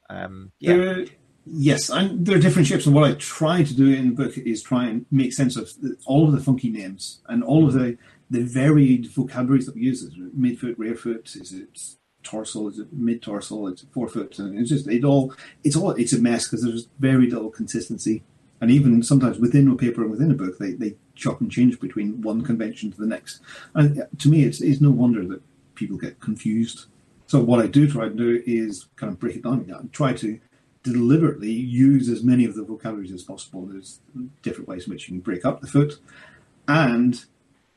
Um, yeah. Uh, Yes, and there are different shapes, and what I try to do in the book is try and make sense of all of the funky names and all of the, the varied vocabularies that we use. Is it midfoot, rear foot? Is it tarsal? Is it mid-tarsal? Is it forefoot? And it's just it all it's all it's a mess because there's very little consistency And even sometimes within a paper and within a book, they, they chop and change between one convention to the next. And to me, it's, it's no wonder that people get confused. So what I do try to do is kind of break it down and try to deliberately use as many of the vocabularies as possible. There's different ways in which you can break up the foot and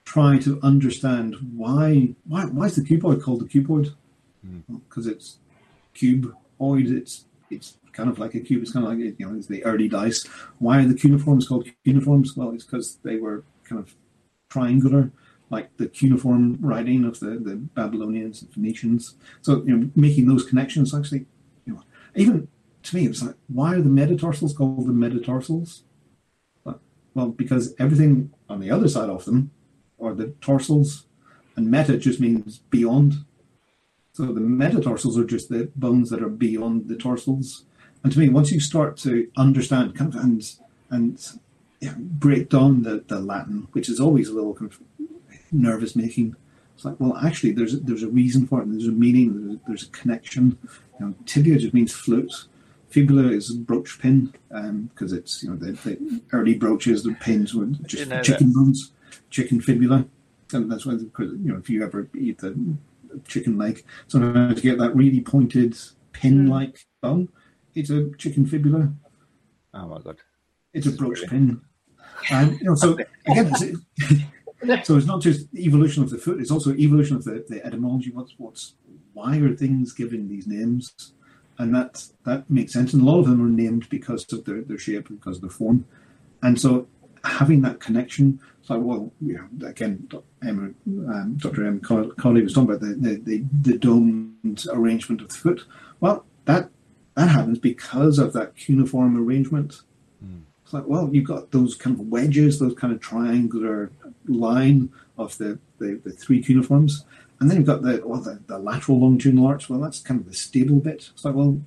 try to understand why why, why is the cuboid called the cuboid? Because mm. it's cuboid, it's it's kind of like a cube, it's kind of like, you know, it's the early dice. Why are the cuneiforms called cuneiforms? Well, it's because they were kind of triangular, like the cuneiform writing of the, the Babylonians and Phoenicians. So, you know, making those connections actually, you know, even to me, it was like, why are the metatarsals called the metatarsals? Well, because everything on the other side of them are the tarsals, and meta just means beyond. So the metatarsals are just the bones that are beyond the tarsals. And to me, once you start to understand kind of and, and yeah, break down the, the Latin, which is always a little kind of nervous making, it's like, well, actually, there's a, there's a reason for it. There's a meaning. There's a, there's a connection. You know, tibia just means float. Fibula is a brooch pin, because um, it's, you know, the, the early brooches, the pins were just you know chicken that. bones, chicken fibula, and that's why, you know, if you ever eat the chicken leg, sometimes you get that really pointed pin-like mm. bone. It's a chicken fibula. Oh my god! It's this a brooch brilliant. pin. Um, you know, so again, it's, so it's not just evolution of the foot; it's also evolution of the, the etymology. What's what's why are things given these names? And that, that makes sense. And a lot of them are named because of their, their shape, because of their form. And so having that connection, it's like, well, you know, again, Doctor Emma Colley was talking about the, the, the, the domed arrangement of the foot. Well, that that happens because of that cuneiform arrangement. Mm. It's like, well, you've got those kind of wedges, those kind of triangular line of the, the, the three cuneiforms. And then you've got the, well, the, the lateral longitudinal arch. Well, that's kind of the stable bit. It's like, well,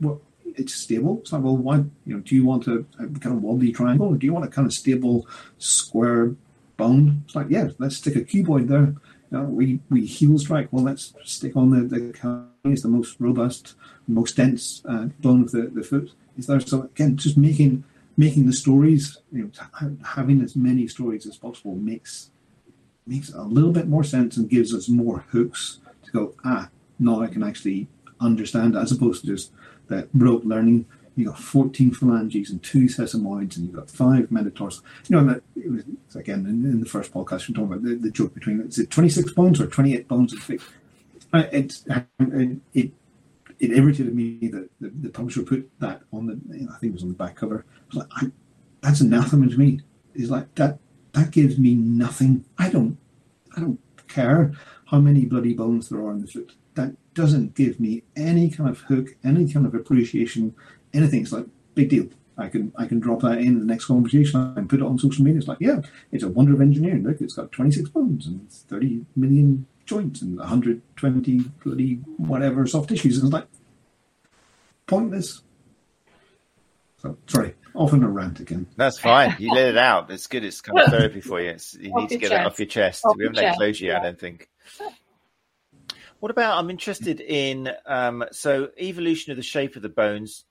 well it's stable. It's like, well, why, you know, do you want a, a kind of wobbly triangle? Or do you want a kind of stable square bone? It's like, yeah, let's stick a cuboid there. You know, we, we heel strike. Well, let's stick on the, the calcaneus, the most robust, most dense uh, bone of the, the foot is there. So again, just making making the stories, you know, t- having as many stories as possible makes makes a little bit more sense and gives us more hooks to go, ah, now I can actually understand it, as opposed to just that rote learning. You've got fourteen phalanges and two sesamoids, and you've got five metatarsals. You know, and that, it was, again, in, in the first podcast, we were talking about the, the joke between, is it twenty-six bones or twenty-eight bones? It, it, it, it irritated me that the, the publisher put that on the, you know, I think it was on the back cover. I was like, I, that's anathema to me. It's like, that That gives me nothing. I don't, I don't care how many bloody bones there are in the foot. That doesn't give me any kind of hook, any kind of appreciation, anything. It's like, big deal. I can, I can drop that in the next conversation and put it on social media. It's like, yeah, it's a wonder of engineering. Look, it's got twenty-six bones and thirty million joints and one hundred twenty bloody whatever soft tissues. And it's like, pointless. So, sorry. Off on a rant again. That's fine. You let it out. It's good. It's kind of therapy for you. It's, you need to get chest. It off your chest. Off we haven't had closure yet, yeah. I don't think. What about, I'm interested in, um, so evolution of the shape of the bones.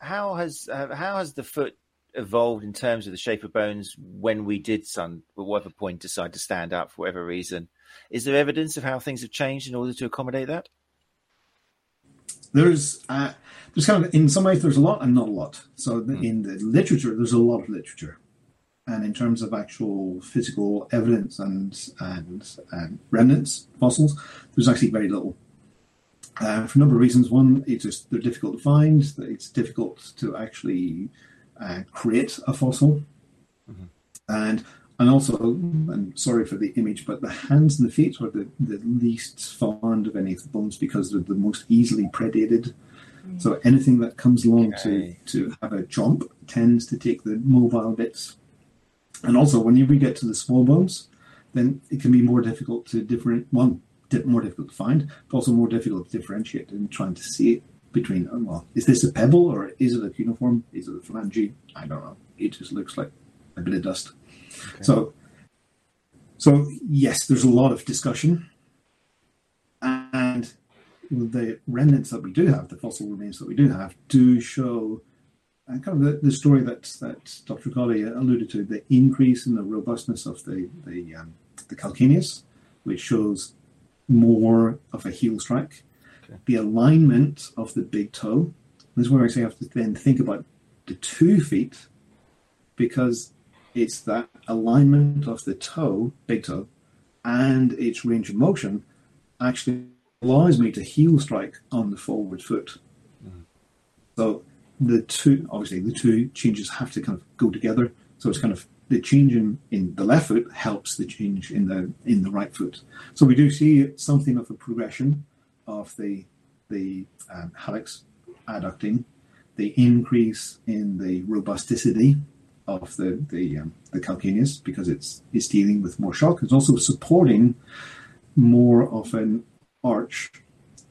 How has uh, how has the foot evolved in terms of the shape of bones when we did, some, at whatever point, decide to stand up for whatever reason? Is there evidence of how things have changed in order to accommodate that? There's uh, there's kind of, in some ways there's a lot and not a lot. So mm. in the literature, there's a lot of literature, and in terms of actual physical evidence and and, and remnants, fossils, there's actually very little. Uh, for a number of reasons. One, it's just they're difficult to find. It's difficult to actually uh, create a fossil, mm-hmm. and and also, I'm sorry for the image, but the hands and the feet are the, the least fond of any of the bones because they're the most easily predated. Mm. So anything that comes along okay. to, to have a chomp tends to take the mobile bits. And also, when you we get to the small bones, then it can be more difficult to different one, more difficult to find, but also more difficult to differentiate in trying to see it between, oh, well, is this a pebble or is it a cuneiform? Is it a phalange? I don't know. It just looks like a bit of dust. Okay. So, so yes, there's a lot of discussion, and the remnants that we do have, the fossil remains that we do have, do show and kind of the, the story that that Doctor Colley alluded to, the increase in the robustness of the the, um, the calcaneus, which shows more of a heel strike, okay. The alignment of the big toe. This is where I say I have to then think about the two feet, because it's that alignment of the toe, big toe, and its range of motion actually allows me to heel strike on the forward foot. Mm. So the two, obviously the two changes have to kind of go together. So it's kind of the change in, in the left foot helps the change in the in the right foot. So we do see something of a progression of the the um, hallux adducting, the increase in the robusticity of the the, um, the calcaneus, because it's it's dealing with more shock. It's also supporting more of an arch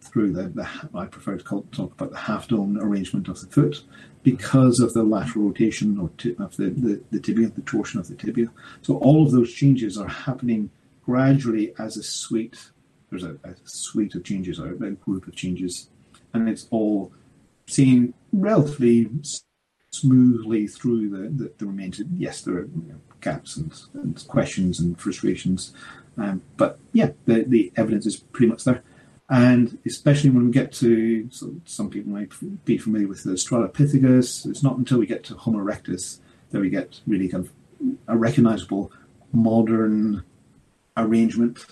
through the, the I prefer to call, talk about the half dome arrangement of the foot, because of the lateral rotation or t- of the, the, the tibia, the torsion of the tibia. So all of those changes are happening gradually as a suite. There's a, a suite of changes or a group of changes, and it's all seen relatively smoothly through the, the, the remainder. Yes, there are, you know, gaps and, and questions and frustrations, um, but yeah, the, the evidence is pretty much there. And especially when we get to, so some people might be familiar with the Australopithecus, it's not until we get to Homo erectus that we get really kind of a recognizable modern arrangement,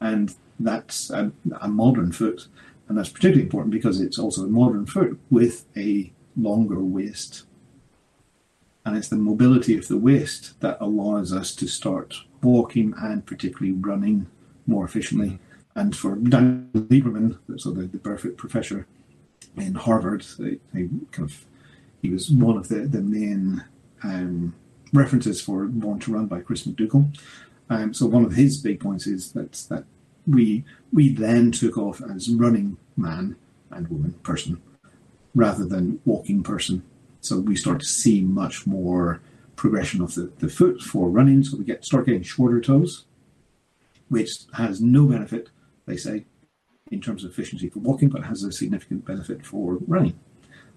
and that's a, a modern foot. And that's particularly important because it's also a modern foot with a longer waist. And it's the mobility of the waist that allows us to start walking and particularly running more efficiently. Mm-hmm. And for Dan Lieberman, so the, the barefoot professor in Harvard, they, they kind of, he was one of the, the main um, references for Born to Run by Chris McDougall. Um, so one of his big points is that, that we we then took off as running man and woman person rather than walking person. So we start to see much more progression of the, the foot for running. So we get start getting shorter toes, which has no benefit, they say, in terms of efficiency for walking, but has a significant benefit for running.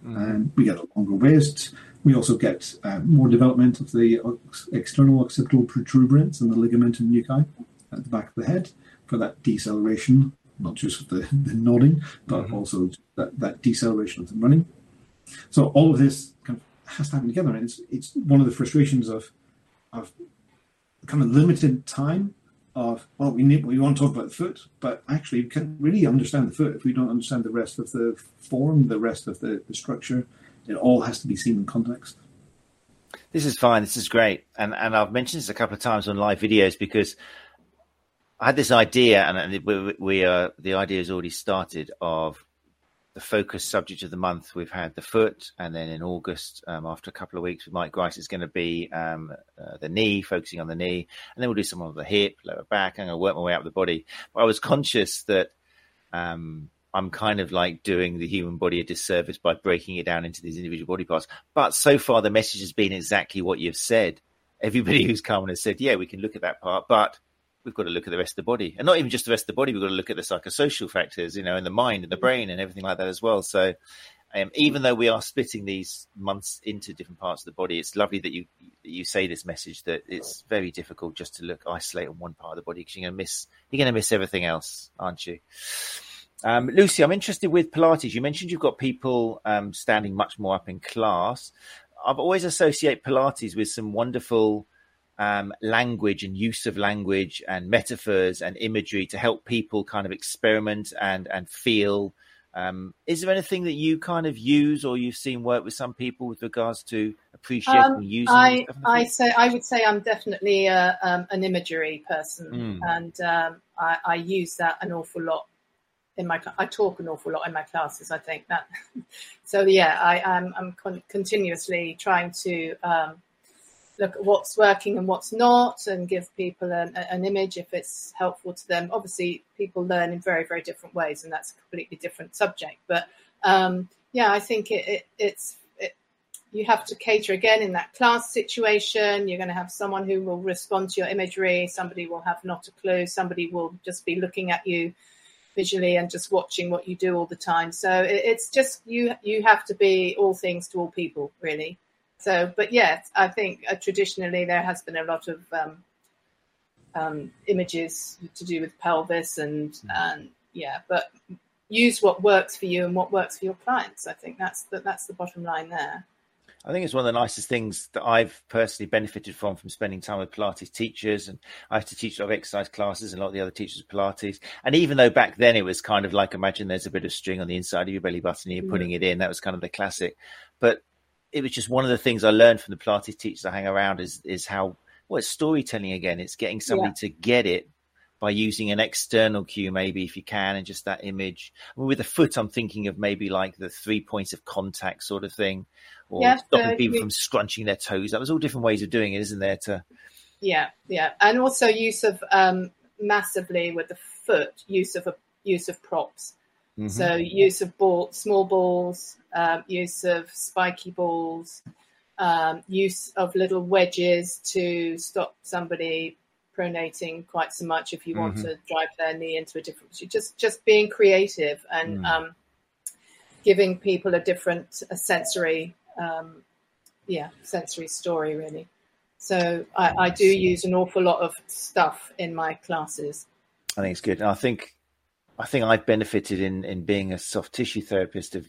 Mm. And we get a longer waist. We also get uh, more development of the ox- external occipital protuberance and the ligamentum nuchae at the back of the head for that deceleration, not just the, the nodding, but mm-hmm. also that, that deceleration of the running. So all of this kind of has to happen together. And it's, it's one of the frustrations of, of kind of limited time of, well, we need, we want to talk about the foot, but actually we can't really understand the foot if we don't understand the rest of the form, the rest of the, the structure. It all has to be seen in context. This is fine. This is great. And and I've mentioned this a couple of times on live videos because I had this idea, and we, we are, the idea has already started, of the focus subject of the month. We've had the foot, and then in August, um, after a couple of weeks with Mike Grice, it's going to be um, uh, the knee, focusing on the knee, and then we'll do some on the hip, lower back. I'm going to work my way up the body. But I was conscious that um, I'm kind of like doing the human body a disservice by breaking it down into these individual body parts. But so far, the message has been exactly what you've said. Everybody who's come and has said, yeah, we can look at that part, but we've got to look at the rest of the body, and not even just the rest of the body. We've got to look at the psychosocial factors, you know, and the mind and the brain and everything like that as well. So um, even though we are splitting these months into different parts of the body, it's lovely that you, you say this message that it's very difficult just to look, isolate on one part of the body, because you're going to miss, you're going to miss everything else, aren't you? Um, Lucy, I'm interested with Pilates. You mentioned you've got people um, standing much more up in class. I've always associate Pilates with some wonderful Um, language and use of language and metaphors and imagery to help people kind of experiment and and feel. Um, is there anything that you kind of use or you've seen work with some people with regards to appreciating um, using? I I say I would say I'm definitely a, um, an imagery person, mm. and um, I, I use that an awful lot in my. I talk an awful lot in my classes. I think that. So yeah, I am I'm, I'm con- continuously trying to. Um, look at what's working and what's not and give people an, an image if it's helpful to them. Obviously, people learn in very, very different ways, and that's a completely different subject. But, um, yeah, I think it, it, it's it, you have to cater again in that class situation. You're going to have someone who will respond to your imagery. Somebody will have not a clue. Somebody will just be looking at you visually and just watching what you do all the time. So it, it's just you you have to be all things to all people, really. So, but yes, I think uh, traditionally there has been a lot of um, um, images to do with pelvis and, mm-hmm. and yeah, but use what works for you and what works for your clients. I think that's the, that's the bottom line there. I think it's one of the nicest things that I've personally benefited from, from spending time with Pilates teachers. And I used to teach a lot of exercise classes and a lot of the other teachers of Pilates. And even though back then it was kind of like, imagine there's a bit of string on the inside of your belly button, and you're mm-hmm. putting it in. That was kind of the classic. But it was just one of the things I learned from the Pilates teachers I hang around is, is how, well, it's storytelling again. It's getting somebody yeah. to get it by using an external cue, maybe if you can, and just that image. I mean, with the foot, I'm thinking of maybe like the three points of contact sort of thing, or yeah, stopping so people you... from scrunching their toes. That was all different ways of doing it, isn't there? To yeah, yeah, and also use of um, massively with the foot, use of a, use of props. Mm-hmm. So use of ball, small balls, um, use of spiky balls, um, use of little wedges to stop somebody pronating quite so much if you want mm-hmm. to drive their knee into a different position. Just, just being creative and mm. um, giving people a different a sensory, um, yeah, sensory story, really. So I, I do use an awful lot of stuff in my classes. I think it's good. And I think... I think I've benefited in, in being a soft tissue therapist of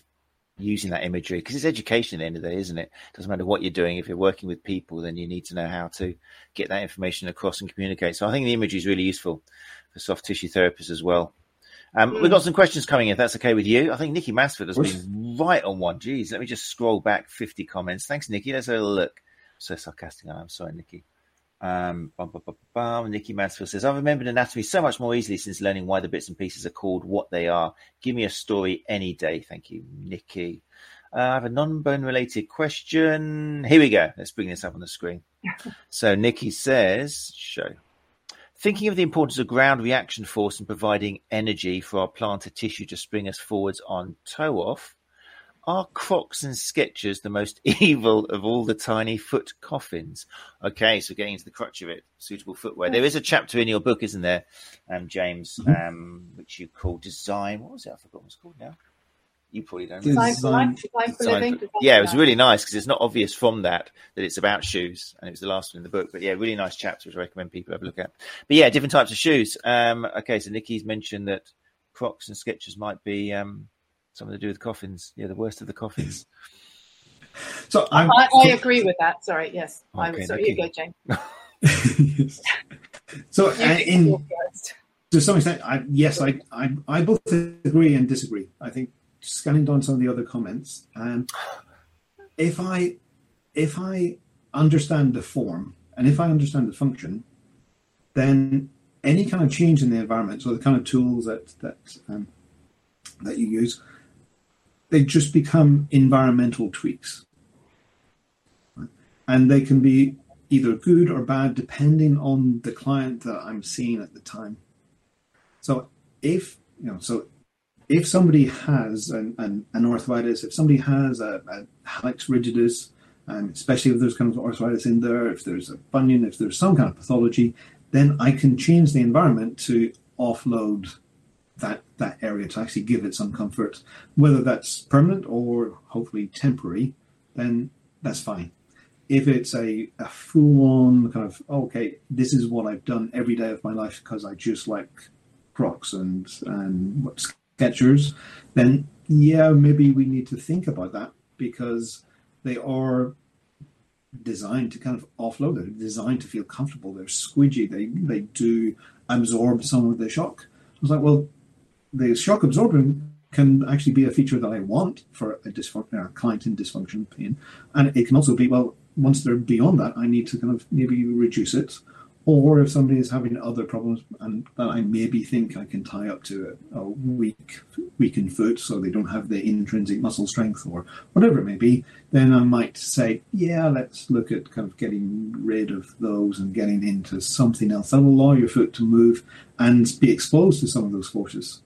using that imagery, because it's education at the end of the day, isn't it? It doesn't matter what you're doing. If you're working with people, then you need to know how to get that information across and communicate. So I think the imagery is really useful for soft tissue therapists as well. Um, mm. We've got some questions coming in, if that's okay with you. I think Nikki Mansfield has been right on one. Geez, let me just scroll back fifty comments. Thanks, Nikki. Let's have a look. So sarcastic. I'm sorry, Nikki. Um, bum, bum, bum, bum. Nikki Mansfield says, I've remembered anatomy so much more easily since learning why the bits and pieces are called what they are. Give me a story any day. Thank you, Nikki. Uh, I have a non-bone related question. Here we go. Let's bring this up on the screen. So Nikki says, show. Thinking of the importance of ground reaction force and providing energy for our plantar tissue to spring us forwards on toe off, are Crocs and Skechers the most evil of all the tiny foot coffins? Okay, so getting into the crutch of it, suitable footwear. There is a chapter in your book, isn't there, um, James, mm-hmm. um, which you call Design. What was it? I forgot what it's called now. You probably don't know. Design. Design. Yeah, it was really nice because it's not obvious from that that it's about shoes, and it was the last one in the book. But yeah, really nice chapter, which I recommend people have a look at. But yeah, different types of shoes. Um, okay, so Nikki's mentioned that Crocs and Skechers might be... Um, something to do with coffins. Yeah, the worst of the coffins. So I'm... I, I agree with that. Sorry, yes. Okay, I'm sorry. Okay. You go, James. Yes. So you uh, in, to some extent, I, yes, I, I I both agree and disagree. I think, scanning down some of the other comments, um, if I if I understand the form and if I understand the function, then any kind of change in the environment, so the kind of tools that that um, that you use, they just become environmental tweaks. Right? And they can be either good or bad depending on the client that I'm seeing at the time. So if you know, so if somebody has an, an, an arthritis, if somebody has a, a hallux rigidus, um, especially if there's kind of arthritis in there, if there's a bunion, if there's some kind of pathology, then I can change the environment to offload that that area, to actually give it some comfort, whether that's permanent or hopefully temporary. Then that's fine. If it's a, a full-on kind of, okay, this is what I've done every day of my life because I just like Crocs and and Skechers, then yeah, maybe we need to think about that, because they are designed to kind of offload. They're designed to feel comfortable. They're squidgy. They they do absorb some of the shock. I was like, well, the shock absorption can actually be a feature that I want for a, dysfun- a client in dysfunction pain. And it can also be, well, once they're beyond that, I need to kind of maybe reduce it. Or if somebody is having other problems and that I maybe think I can tie up to a, a weak, weakened foot, so they don't have the intrinsic muscle strength or whatever it may be, then I might say, yeah, let's look at kind of getting rid of those and getting into something else that will allow your foot to move and be exposed to some of those forces.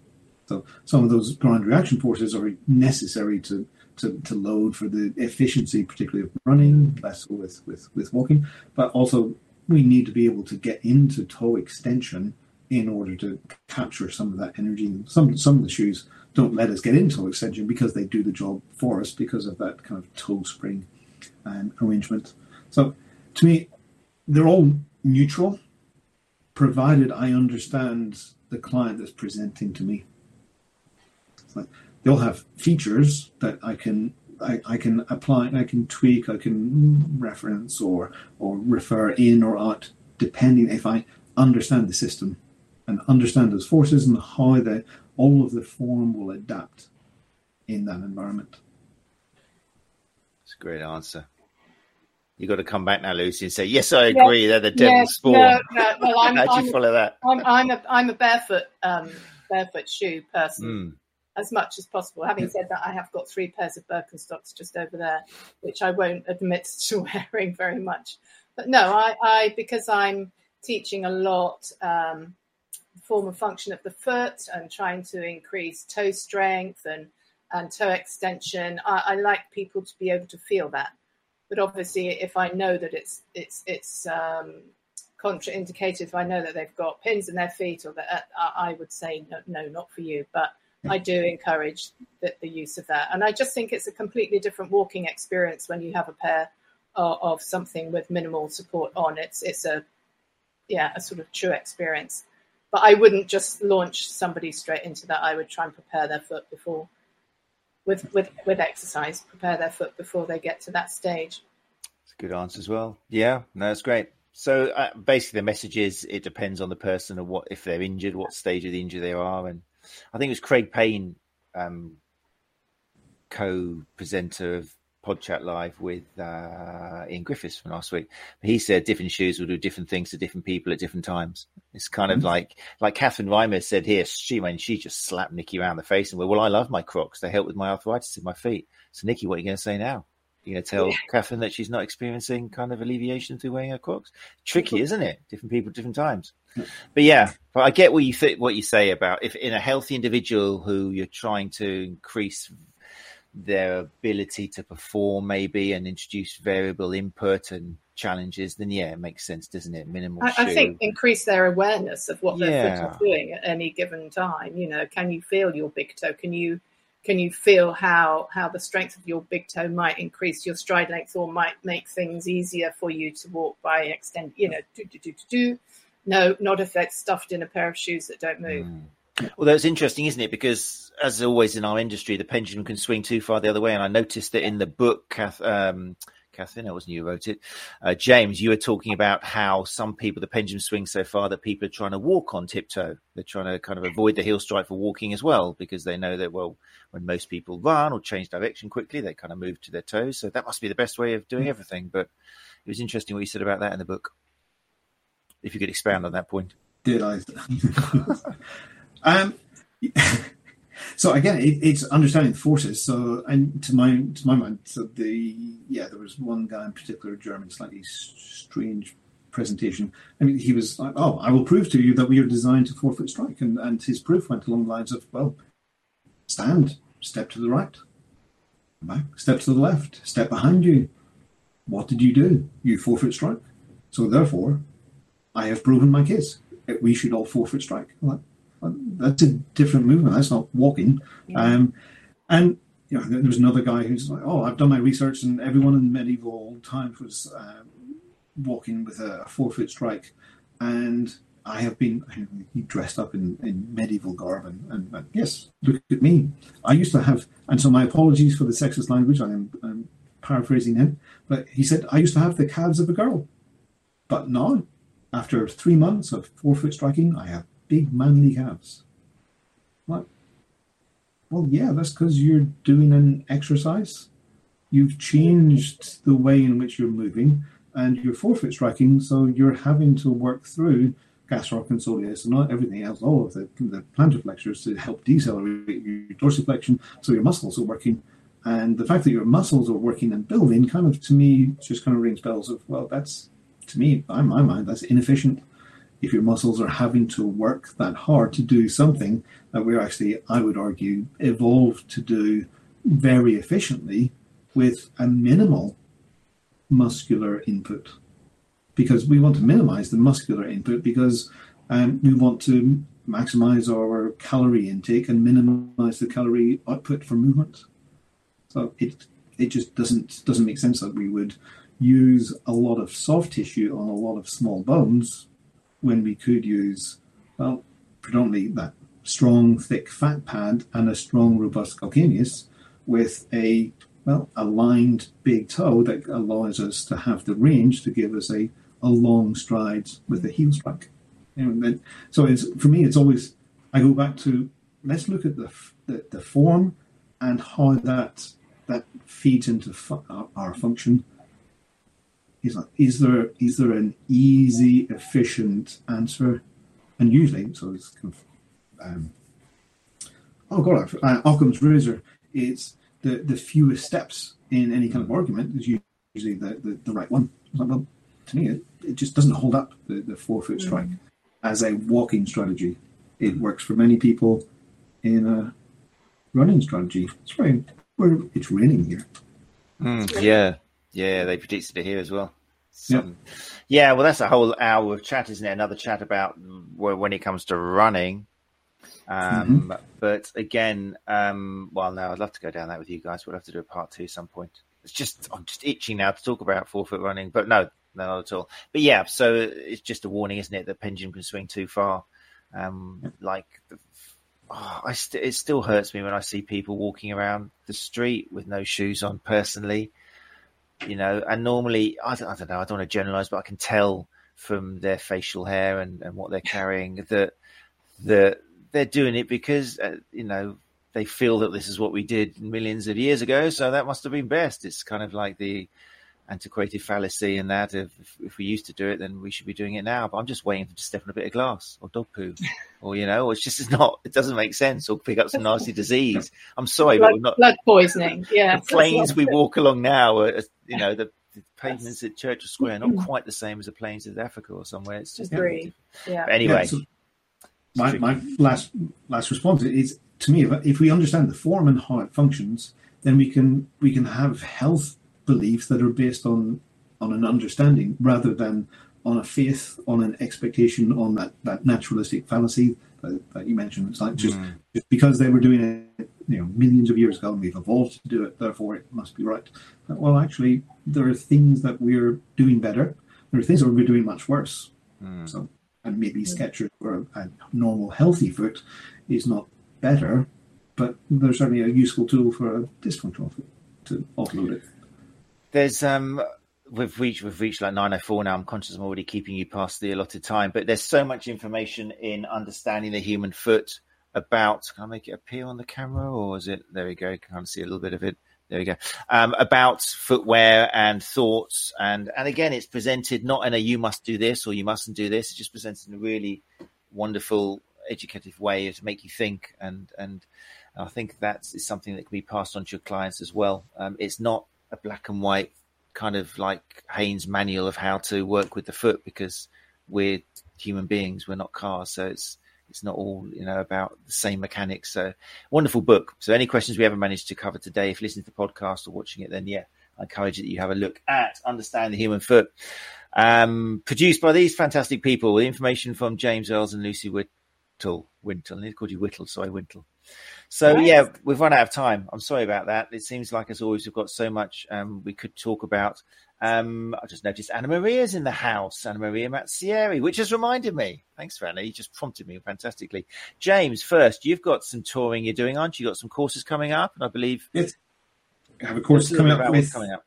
So some of those ground reaction forces are necessary to, to, to load for the efficiency, particularly of running, less with, with, with walking. But also we need to be able to get into toe extension in order to capture some of that energy. Some some of the shoes don't let us get into toe extension because they do the job for us because of that kind of toe spring um, arrangement. So to me, they're all neutral, provided I understand the client that's presenting to me. It's like they all have features that I can I, I can apply, I can tweak, I can reference or or refer in or out, depending if I understand the system and understand those forces and how the all of the form will adapt in that environment. That's a great answer. You've got to come back now, Lucy, and say, yes, I agree. Yes, they're the devil's spawn. Yes, no, no. Well, I'm, How'd I'm, you follow that? I'm, I'm, a, I'm a barefoot um, barefoot shoe person, mm. as much as possible. Having said that, I have got three pairs of Birkenstocks just over there, which I won't admit to wearing very much. But no, I, I because I'm teaching a lot um, form and function of the foot and trying to increase toe strength and, and toe extension, I, I like people to be able to feel that. But obviously, if I know that it's it's it's um, contraindicated, if I know that they've got pins in their feet, or that uh, I would say no, no, not for you. But I do encourage the, the use of that, and I just think it's a completely different walking experience when you have a pair uh, of something with minimal support on. It's it's a yeah a sort of true experience. But I wouldn't just launch somebody straight into that. I would try and prepare their foot before. With, with with exercise, prepare their foot before they get to that stage. That's a good answer as well. Yeah, no, that's great. So uh, basically the message is it depends on the person and what if they're injured, what stage of the injury they are. And I think it was Craig Payne, um, co-presenter of PodChat Live with uh, Ian Griffiths from last week. He said different shoes will do different things to different people at different times. It's kind of mm-hmm. like like Catherine Rymer said here, she when she just slapped Nikki around the face and went, well, I love my Crocs. They help with my arthritis in my feet. So, Nikki, what are you going to say now? You're going to tell yeah. Catherine that she's not experiencing kind of alleviation through wearing her Crocs? Tricky, isn't it? Different people at different times. Yeah. But, yeah, but I get what you, th- what you say about if in a healthy individual who you're trying to increase their ability to perform maybe and introduce variable input and challenges, then yeah, it makes sense, doesn't it? Minimal I, shoe. I think increase their awareness of what their yeah. foot is doing at any given time. You know, can you feel your big toe? Can you can you feel how how the strength of your big toe might increase your stride length or might make things easier for you to walk by extend, you know, do do do do do. No, not if that's stuffed in a pair of shoes that don't move. Mm. Well, that's interesting, isn't it? Because as always in our industry, the pendulum can swing too far the other way. And I noticed that in the book, Kath, um, Catherine, I wasn't you who wrote it, uh, James, you were talking about how some people, the pendulum swings so far that people are trying to walk on tiptoe. They're trying to kind of avoid the heel strike for walking as well, because they know that, well, when most people run or change direction quickly, they kind of move to their toes. So that must be the best way of doing everything. But it was interesting what you said about that in the book. If you could expound on that point. Did I? Um, so again, it, it's understanding the forces. So, and to my to my mind, so the yeah, there was one guy in particular, German, slightly strange presentation. I mean, he was like, "Oh, I will prove to you that we are designed to four foot strike," and and his proof went along the lines of, "Well, stand, step to the right, back, step to the left, step behind you. What did you do? You four foot strike. So therefore, I have proven my case. We should all four foot strike." I'm like, that's a different movement. That's not walking. Yeah. Um, and you know, there was another guy who's like, "Oh, I've done my research, and everyone in medieval times was um, walking with a four-foot strike, and I have been." He dressed up in, in medieval garb, and, and, and yes, look at me. I used to have, and so my apologies for the sexist language. I am I'm paraphrasing him, but he said, "I used to have the calves of a girl, but now, after three months of four-foot striking, I have big manly calves." Like, well, yeah, that's because you're doing an exercise. You've changed the way in which you're moving and your forefoot striking, so you're having to work through gastroc and soleus and not everything else, all of the, the plantar flexors to help decelerate your dorsiflexion, so your muscles are working. And the fact that your muscles are working and building kind of, to me, just kind of rings bells of, well, that's, to me, by my mind, that's inefficient. If your muscles are having to work that hard to do something that we're actually, I would argue, evolved to do very efficiently with a minimal muscular input. Because we want to minimize the muscular input because Um, we want to maximize our calorie intake and minimize the calorie output for movement. So it it just doesn't doesn't make sense that we would use a lot of soft tissue on a lot of small bones when we could use, well, predominantly that strong, thick fat pad and a strong, robust calcaneus with a, well, aligned big toe that allows us to have the range to give us a, a long stride with the heels back. And then, so it's, for me, it's always, I go back to, let's look at the the, the form and how that that feeds into fu- our, our function. Is, like, is there is there an easy, efficient answer? And usually, so it's kind of, um, oh god, uh, Occam's razor. It's the, the fewest steps in any kind of argument is usually the, the, the right one. Like, well, to me, it, it just doesn't hold up the, the four foot strike mm. as a walking strategy. It mm. works for many people in a running strategy. It's raining. It's raining here. Mm, yeah. Yeah, they predicted it here as well. So, yep. Yeah, well, that's a whole hour of chat, isn't it? Another chat about when it comes to running. Um, mm-hmm. But again, um, well, no, I'd love to go down that with you guys. We'll have to do a part two at some point. It's just I'm just itching now to talk about four-foot running, but no, not at all. But yeah, so it's just a warning, isn't it, that pendulum can swing too far. Um, yep. Like, oh, I st- it still hurts me when I see people walking around the street with no shoes on personally. You know, and normally, I don't, I don't know, I don't want to generalize, but I can tell from their facial hair and, and what they're carrying that, that they're doing it because, uh, you know, they feel that this is what we did millions of years ago. So that must have been best. It's kind of like the antiquated fallacy and that if, if we used to do it, then we should be doing it now. But I'm just waiting for them to step on a bit of glass or dog poo or, you know, it's just it's not, it doesn't make sense or pick up some nasty disease. I'm sorry, blood, but we're not. Blood poisoning, yeah. The planes we walk along now are, you know, the, the pavements yes. at Churchill Square are not quite the same as the plains of Africa or somewhere. It's just different. Yeah. But anyway. Yeah, so my my last, last response is, to me, if we understand the form and how it functions, then we can we can have health beliefs that are based on on an understanding rather than on a faith, on an expectation, on that, that naturalistic fallacy that, that you mentioned. It's like just, mm. just because they were doing it, you know, millions of years ago and we've evolved to do it, therefore it must be right. Well, actually, there are things that we're doing better. There are things that we're doing much worse. Mm. So, and maybe Skechers or a normal healthy foot is not better, but there's certainly a useful tool for a dysfunctional foot to offload it. There's um we've reached we've reached like nine oh four now. I'm conscious I'm already keeping you past the allotted time, but there's so much information in Understanding the Human Foot about can I make it appear on the camera or is it there we go, can't see a little bit of it. There we go. Um about footwear and thoughts and and again it's presented not in a you must do this or you mustn't do this, it's just presented in a really wonderful educative way to make you think and and I think that is something that can be passed on to your clients as well. Um it's not a black and white kind of like Haynes manual of how to work with the foot because we're human beings, we're not cars. So it's, it's not all, you know, about the same mechanics. So wonderful book. So any questions we haven't managed to cover today, if listening to the podcast or watching it, then yeah, I encourage that you have a look at Understand the Human Foot, um, produced by these fantastic people with information from James Earls and Lucy Wintle, Wintle, and they called you Whittle. Sorry, Wintle. So, nice. Yeah, we've run out of time. I'm sorry about that. It seems like, as always, we've got so much um, we could talk about. Um, I just noticed Anna Maria's in the house, Anna Maria Mazzieri, which has reminded me. Thanks, Anna. You just prompted me fantastically. James, first, you've got some touring you're doing, aren't you? You've got some courses coming up, and I believe... Yes, I have a course coming up, with, coming up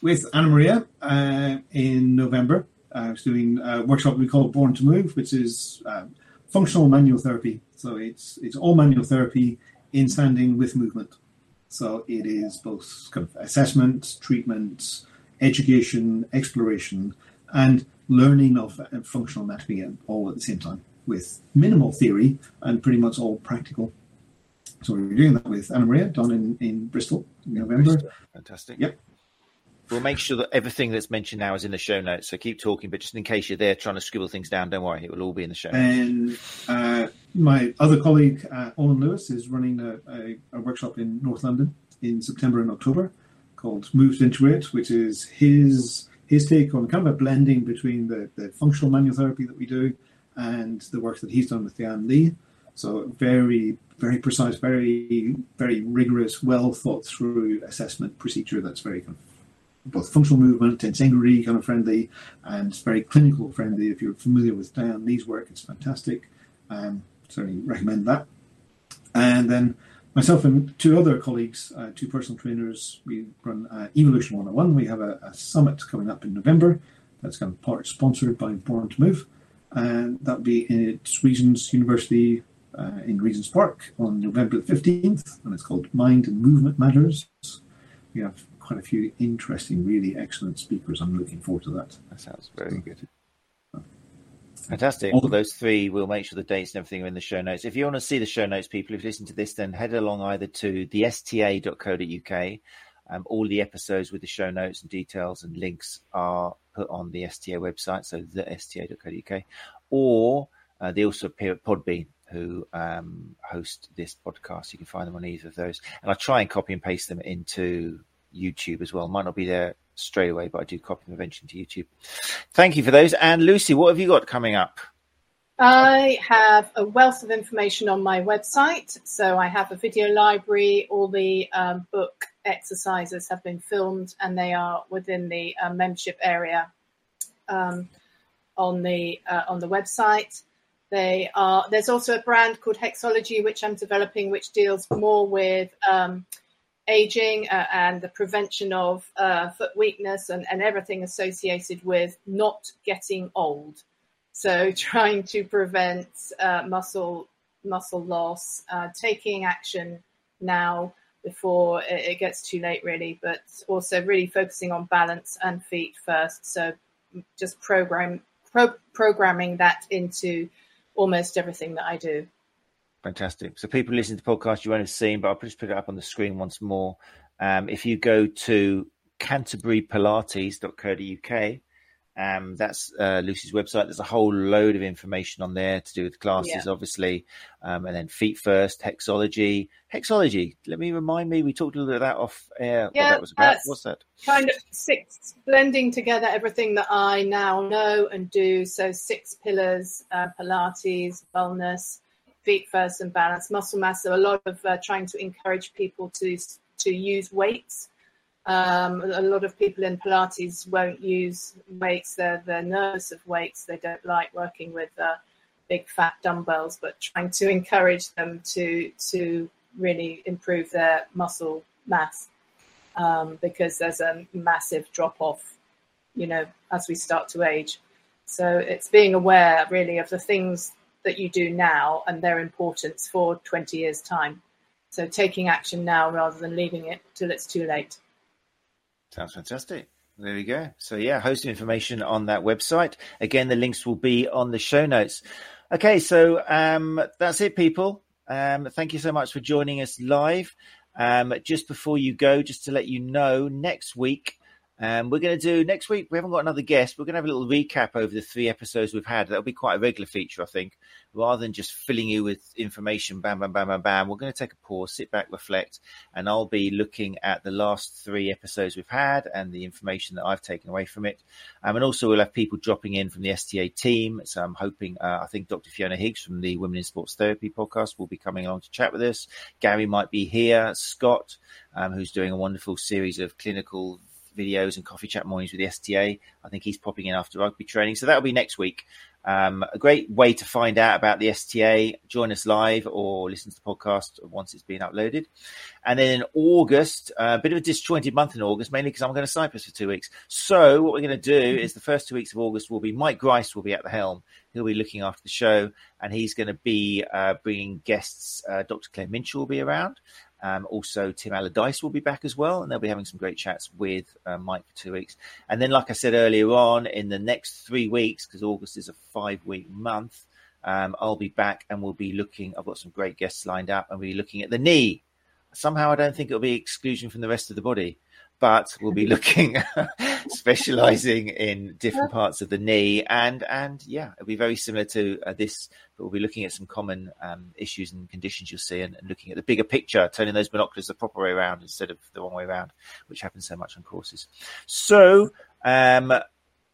with Anna Maria uh, in November. I was doing a workshop we call Born to Move, which is... Um, functional manual therapy, so it's it's all manual therapy in standing with movement. So it is both kind of assessment, treatment, education, exploration, and learning of functional anatomy all at the same time with minimal theory and pretty much all practical. So we're doing that with Anna Maria down in, in Bristol in November. Fantastic. Yep. We'll make sure that everything that's mentioned now is in the show notes. So keep talking, but just in case you're there trying to scribble things down, don't worry, it will all be in the show notes. And uh, my other colleague, uh, Owen Lewis, is running a, a, a workshop in North London in September and October called Move to Integrate, which is his his take on kind of a blending between the, the functional manual therapy that we do and the work that he's done with Yan Li. So very, very precise, very, very rigorous, well thought through assessment procedure that's very kind of both functional movement and sensory kind of friendly, and very clinical friendly. If you're familiar with Yan Li's work, it's fantastic. Um, certainly recommend that. And then myself and two other colleagues, uh, two personal trainers, we run uh, Evolution one oh one. We have a, a summit coming up in November that's kind of part sponsored by Born to Move. And that'll be in Regent's University uh, in Regent's Park on November the fifteenth. And it's called Mind and Movement Matters. We have quite a few interesting, really excellent speakers. I'm looking forward to that. That sounds very good. Fantastic. All those three, we'll make sure the dates and everything are in the show notes. If you want to see the show notes, people who've listened to this, then head along either to the S T A dot co dot U K. Um, all the episodes with the show notes and details and links are put on the S T A website, so the S T A dot co dot U K. Or uh, they also appear at Podbean, who um, host this podcast. You can find them on either of those. And I try and copy and paste them into YouTube as well. Might not be there straight away, but I do copy them eventually to YouTube. Thank you for those. And Lucy, what have you got coming up? I have a wealth of information on my website. So I have a video library. All the um, book exercises have been filmed, and they are within the uh, membership area um, on the uh, on the website. They are. There's also a brand called Hexology, which I'm developing, which deals more with um, aging uh, and the prevention of uh, foot weakness and, and everything associated with not getting old. So trying to prevent uh, muscle muscle loss, uh, taking action now before it, it gets too late, really, but also really focusing on balance and feet first. So just program pro- programming that into almost everything that I do. Fantastic. So people listening to the podcast, you won't have seen, but I'll just put it up on the screen once more. Um, if you go to Canterbury Pilates dot co dot U K, um, that's uh, Lucy's website. There's a whole load of information on there to do with classes, yeah. obviously. Um, and then Feet First, Hexology. Hexology, let me remind me, we talked a little bit of that off air, yeah, what that was about. What's that? Kind of six, blending together everything that I now know and do. So six pillars, uh, Pilates, wellness, feet first and balance, muscle mass. So a lot of uh, trying to encourage people to to use weights. Um, a lot of people in Pilates won't use weights. They're, they're nervous of weights. They don't like working with uh, big fat dumbbells, but trying to encourage them to to really improve their muscle mass, um, because there's a massive drop off, you know, as we start to age. So it's being aware really of the things that you do now and their importance for twenty years time. So taking action now rather than leaving it till it's too late. Sounds fantastic. There we go. So yeah, host of information on that website. Again, the links will be on the show notes. Okay, so um, that's it, people. Um, thank you so much for joining us live. Um, just before you go, just to let you know, next week, Um, we're going to do next week. We haven't got another guest. We're going to have a little recap over the three episodes we've had. That'll be quite a regular feature, I think, rather than just filling you with information. Bam, bam, bam, bam, bam. We're going to take a pause, sit back, reflect, and I'll be looking at the last three episodes we've had and the information that I've taken away from it. Um, and also we'll have people dropping in from the S T A team. So I'm hoping, uh, I think Doctor Fiona Higgs from the Women in Sports Therapy podcast will be coming along to chat with us. Gary might be here. Scott, um, who's doing a wonderful series of clinical videos and coffee chat mornings with the S T A. I think he's popping in after rugby training. So that'll be next week. Um, a great way to find out about the S T A. Join us live or listen to the podcast once it's been uploaded. And then in August, a uh, bit of a disjointed month in August, mainly because I'm going to Cyprus for two weeks. So what we're going to do is the first two weeks of August will be Mike Grice will be at the helm. He'll be looking after the show, and he's going to be uh, bringing guests. Uh, Doctor Claire Minchell will be around. Um, also, Tim Allardyce will be back as well, and they'll be having some great chats with uh, Mike for two weeks. And then, like I said earlier on, in the next three weeks, because August is a five-week month, um, I'll be back and we'll be looking. I've got some great guests lined up, and we'll be looking at the knee. Somehow, I don't think it'll be exclusion from the rest of the body, but we'll be looking, specialising in different parts of the knee. And, and yeah, it'll be very similar to uh, this, but we'll be looking at some common um, issues and conditions you'll see, and, and looking at the bigger picture, turning those binoculars the proper way around instead of the wrong way around, which happens so much on courses. So um,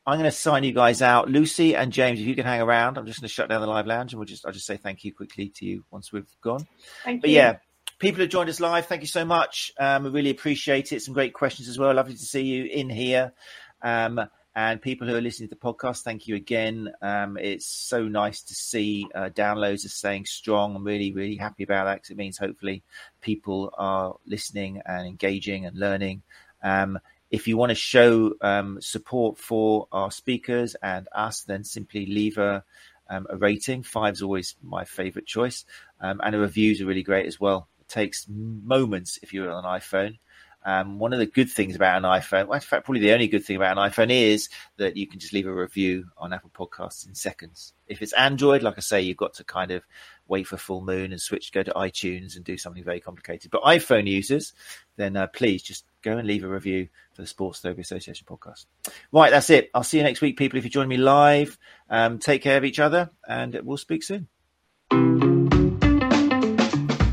I'm going to sign you guys out. Lucy and James, if you can hang around, I'm just going to shut down the live lounge and we'll just, I'll just say thank you quickly to you once we've gone. Thank but you. Yeah, people who joined us live, thank you so much. Um, we really appreciate it. Some great questions as well. Lovely to see you in here. Um, and people who are listening to the podcast, thank you again. Um, it's so nice to see uh, downloads are staying strong. I'm really, really happy about that because it means hopefully people are listening and engaging and learning. Um, If you want to show um, support for our speakers and us, then simply leave a, um, a rating. Five's always my favorite choice. Um, and the reviews are really great as well. It takes moments if you're on an iPhone. Um, one of the good things about an iPhone, well, in fact, probably the only good thing about an iPhone is that you can just leave a review on Apple Podcasts in seconds. If it's Android, like I say, you've got to kind of wait for full moon and switch, go to iTunes and do something very complicated. But iPhone users, then uh, please just go and leave a review for the Sports Therapy Association podcast. Right, that's it. I'll see you next week, people. If you join me live, um, take care of each other and we'll speak soon.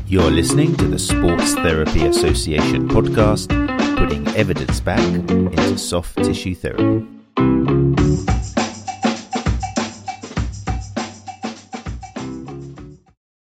You're listening to the Sports Therapy Association podcast, putting evidence back into soft tissue therapy.